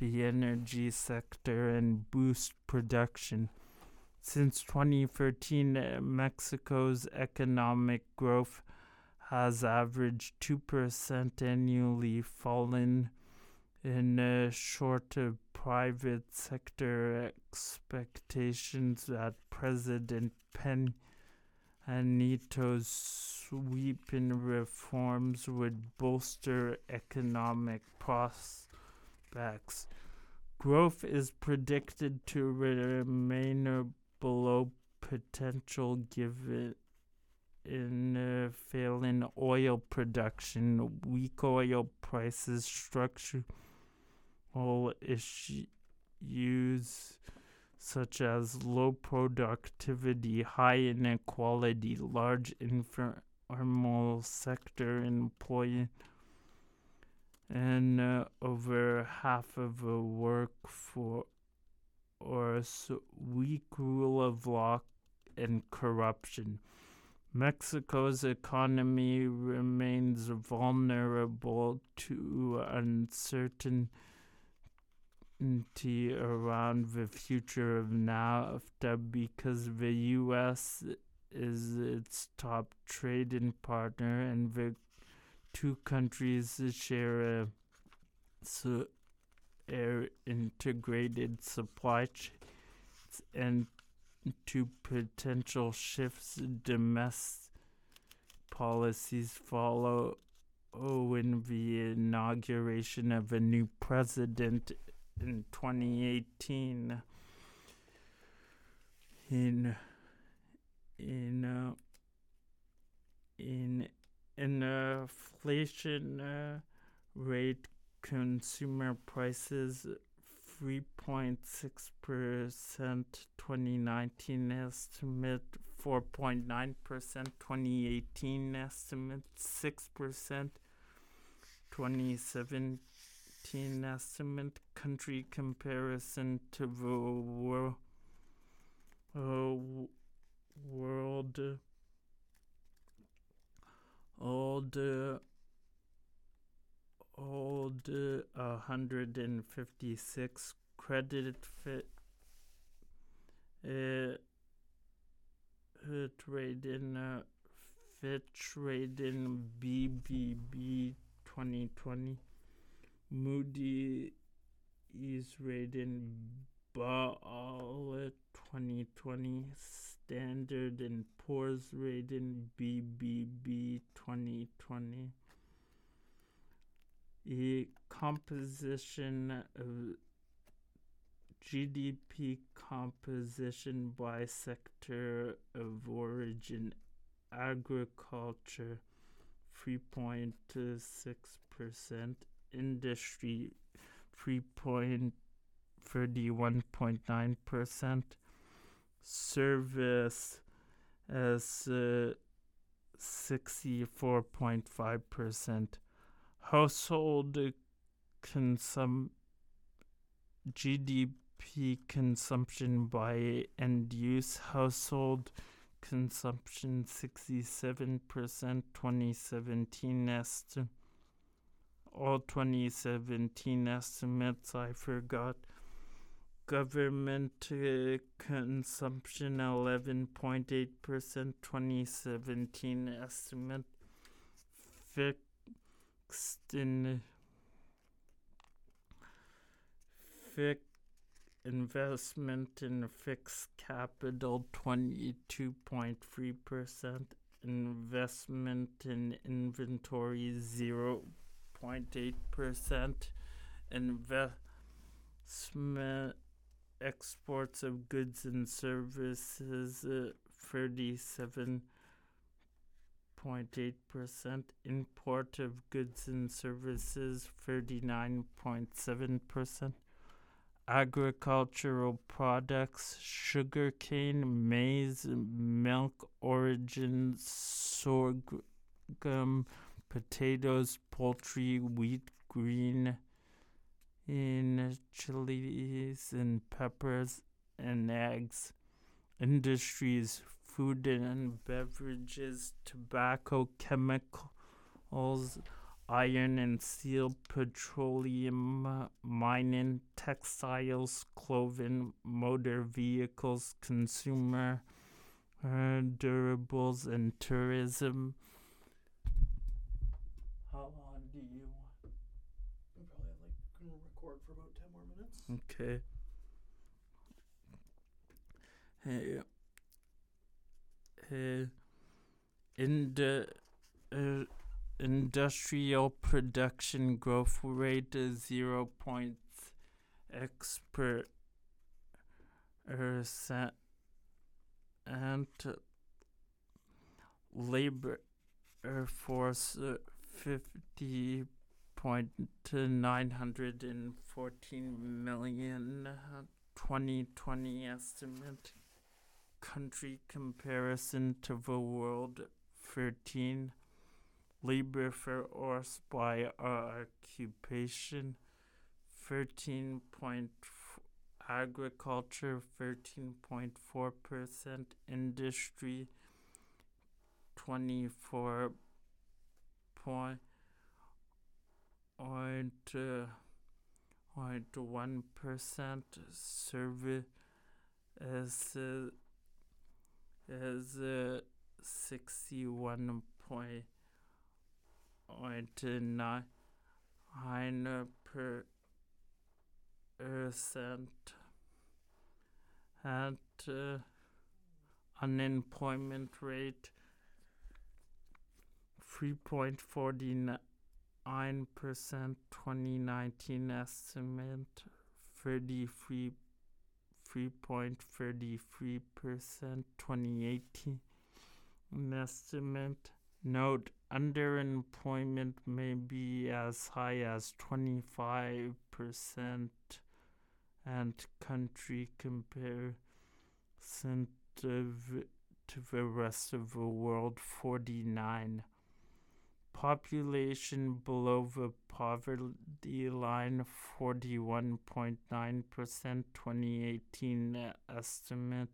the energy sector and boost production. Since twenty thirteen, uh, Mexico's economic growth has averaged two percent annually, fallen in uh, short of private sector expectations that President Peña Nieto's sweep in reforms would bolster economic prospects. Growth is predicted to remain below potential given in uh, failing oil production, weak oil prices, structural issues such as low productivity, high inequality, large informal sector employment, and uh, over half of a workforce, or weak rule of law and corruption. Mexico's economy remains vulnerable to uncertainty around the future of NAFTA because the U S is its top trading partner and the two countries share a su- integrated supply chains and to potential shifts domestic policies follow when the inauguration of a new president in twenty eighteen. In in uh, in an inflation uh, rate, consumer prices three point six percent twenty nineteen estimate, four point nine percent twenty eighteen estimate, six percent twenty seventeen estimate. Country comparison to the world uh, world uh, old uh, old uh, one hundred fifty-six credit fit uh, trade in uh, Fitch rate in B B B twenty twenty, Moody's rate in Baal twenty twenty, Standard and Poor's rate in B B B twenty twenty. A composition of G D P composition by sector of origin, agriculture three point six percent, industry three point three one point nine percent, service as uh, sixty-four point five percent. Household consum G D P consumption by end use, household consumption sixty-seven percent twenty seventeen estimate. All twenty seventeen estimates I forgot. Government uh, consumption eleven point eight percent twenty seventeen estimate. Fixed in fic investment in fixed capital twenty-two point three percent, investment in inventory zero point eight percent, investment exports of goods and services uh, thirty-seven percent zero point eight percent, import of goods and services thirty-nine point seven percent, agricultural products, sugarcane, maize, milk, origin, sorghum, potatoes, poultry, wheat, green, in chilies and peppers, and eggs. Industries, food and beverages, tobacco, chemicals, iron and steel, petroleum, mining, textiles, clothing, motor vehicles, consumer uh, durables, and tourism. How long do you want? We'll probably have like, we'll record for about ten more minutes. Okay. Hey. Uh, in the uh, industrial production growth rate is zero point six percent, and labor force uh, fifty point nine hundred and fourteen million twenty twenty estimate. Country comparison to the world thirteen, labor force by occupation thirteen point four, agriculture thirteen point four percent, industry twenty-four point one percent, service as uh, As uh, sixty-one point nine percent, and uh, unemployment rate three point four nine percent, twenty nineteen estimate thirty-three, three point three three percent, twenty eighteen estimate. Note, underemployment may be as high as twenty-five percent and country comparison to, to the rest of the world, forty-nine. Population below the poverty line, forty-one point nine percent, twenty eighteen estimate.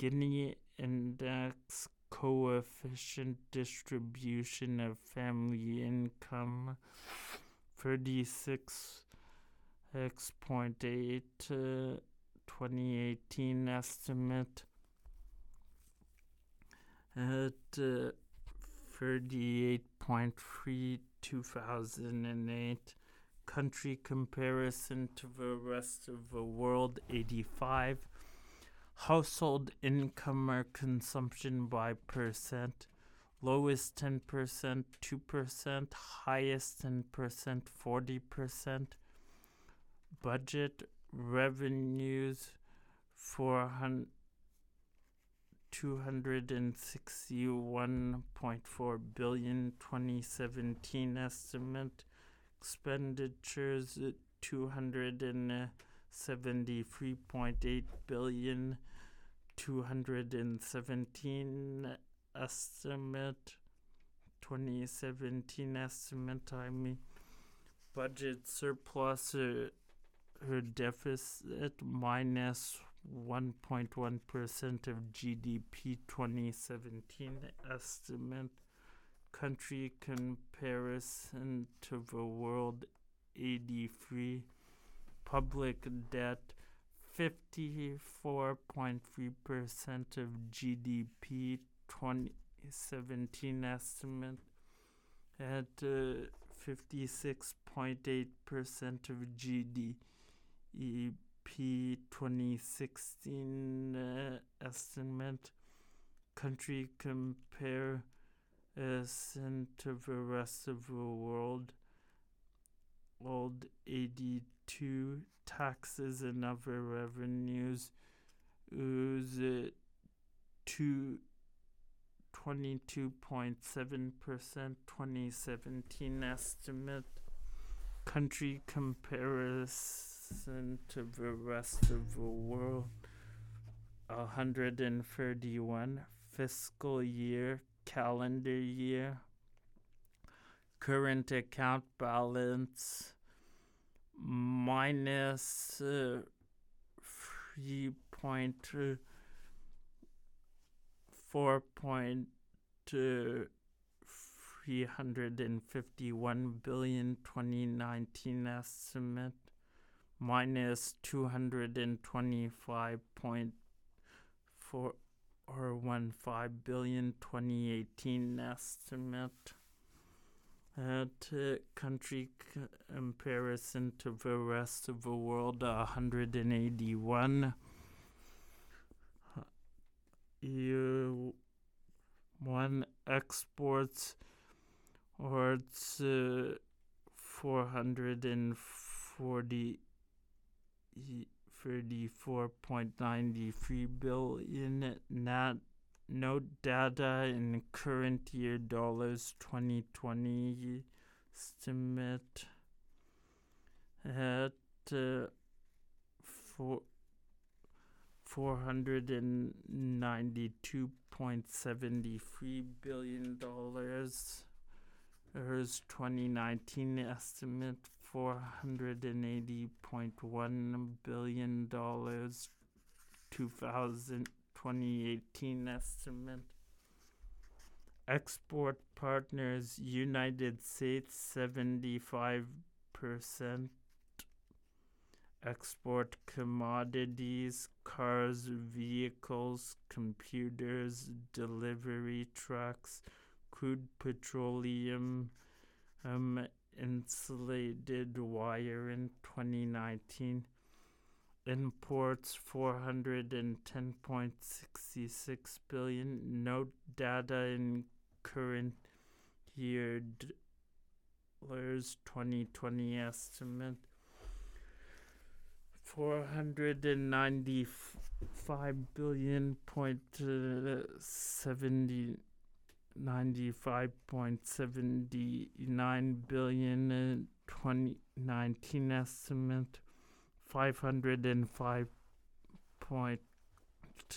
Gini index coefficient distribution of family income, thirty-six point eight, uh, twenty eighteen estimate. At uh, thirty-eight point three, two thousand eight. Country comparison to the rest of the world, eighty-five. Household income or consumption by percent, lowest ten percent, two percent, highest ten percent, forty percent. Budget revenues four hundred. two hundred sixty-one point four billion dollars, twenty seventeen estimate. Expenditures two hundred seventy-three point eight billion dollars, two hundred seventeen estimate, twenty seventeen estimate. I mean, budget surplus or, or deficit minus one point one percent of G D P, twenty seventeen estimate. Country comparison to the world, eighty-three. Public debt, fifty-four point three percent of G D P, twenty seventeen estimate. At uh, fifty-six point eight percent of G D P, twenty sixteen uh, estimate. Country comparison to the rest of the world, old eighty-two. Taxes and other revenues is uh, twenty-two point seven percent, twenty seventeen estimate. Country comparison to the rest of the world, one hundred thirty-one. Fiscal year, calendar year. Current account balance minus uh, three hundred fifty-one billion dollars, twenty nineteen estimate. Minus two hundred twenty-five point four one five billion dollars, twenty eighteen estimate. At uh, country c- comparison to the rest of the world, one hundred eighty-one. Uh, you one exports or it's uh, four hundred forty. thirty-four point nine three billion dollars. Nat, no data in current year dollars, twenty twenty estimate. At uh, four, four hundred ninety-two point seven three billion dollars. Here's twenty nineteen estimate, four hundred eighty point one billion dollars, two thousand, twenty eighteen estimate. Export partners, United States, seventy-five percent. Export commodities, cars, vehicles, computers, delivery trucks, crude petroleum, um, insulated wire in twenty nineteen. imports four hundred ten point six six billion dollars. No data in current year dollars twenty twenty estimate. four hundred ninety-five billion point seventy ninety-five point seventy-nine billion in twenty nineteen estimate. Five hundred five point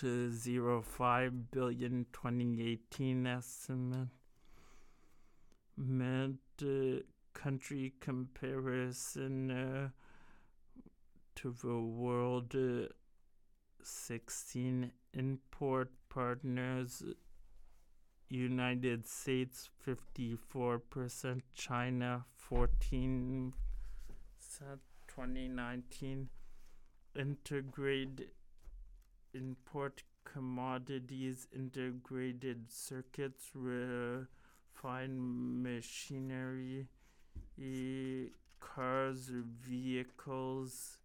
zero five billion twenty eighteen estimate. Mid uh, country comparison uh, to the world, uh, sixteen import partners: United States fifty-four percent, China fourteen percent. twenty nineteen integrate import commodities, integrated circuits, refined machinery, e- cars, vehicles,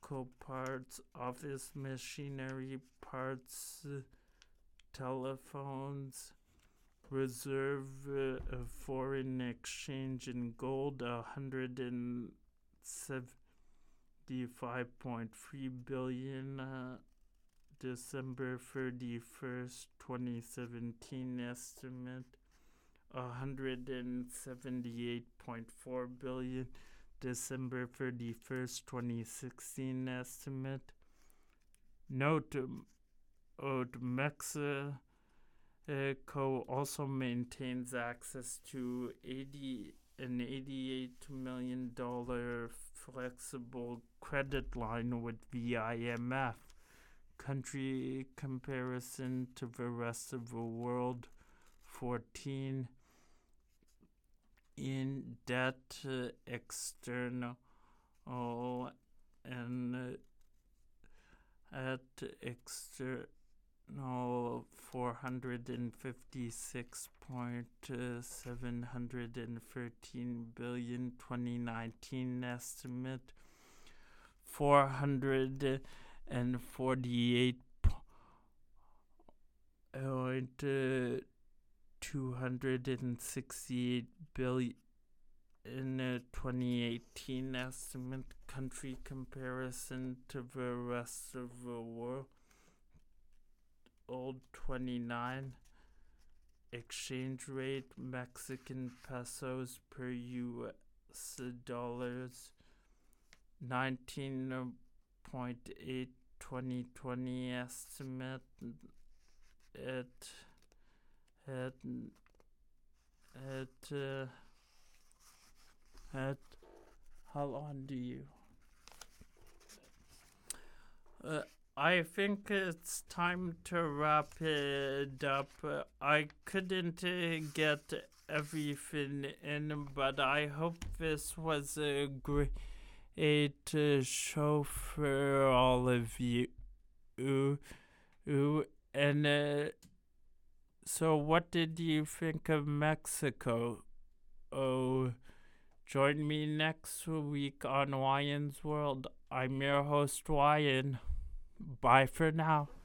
coal parts, office machinery, parts, uh, telephones, reserve uh, of foreign exchange in gold, a hundred and seventy-five point three billion dollars, uh, December thirty-first, twenty seventeen estimate. One hundred seventy-eight point four billion dollars, December thirty-first, twenty sixteen estimate. Note, uh, Mexico also maintains access to eighty an eighty-eight million dollars flexible credit line with the I M F. Country comparison to the rest of the world, fourteen. In debt, uh, external and uh, at external four hundred fifty-six point seven one three billion twenty nineteen estimate. four hundred forty-eight point two six eight billion in a twenty eighteen estimate. Country comparison to the rest of the world, old twenty-nine. Exchange rate: Mexican pesos per U S dollars, nineteen point eight twenty twenty estimate. At at at uh, at how long do you? Uh, I think it's time to wrap it up. Uh, I couldn't uh, get everything in, but I hope this was a great uh, show for all of you. Ooh, ooh. And uh, so what did you think of Mexico? Oh, join me next week on Wyan's World. I'm your host, Wyan. Bye for now.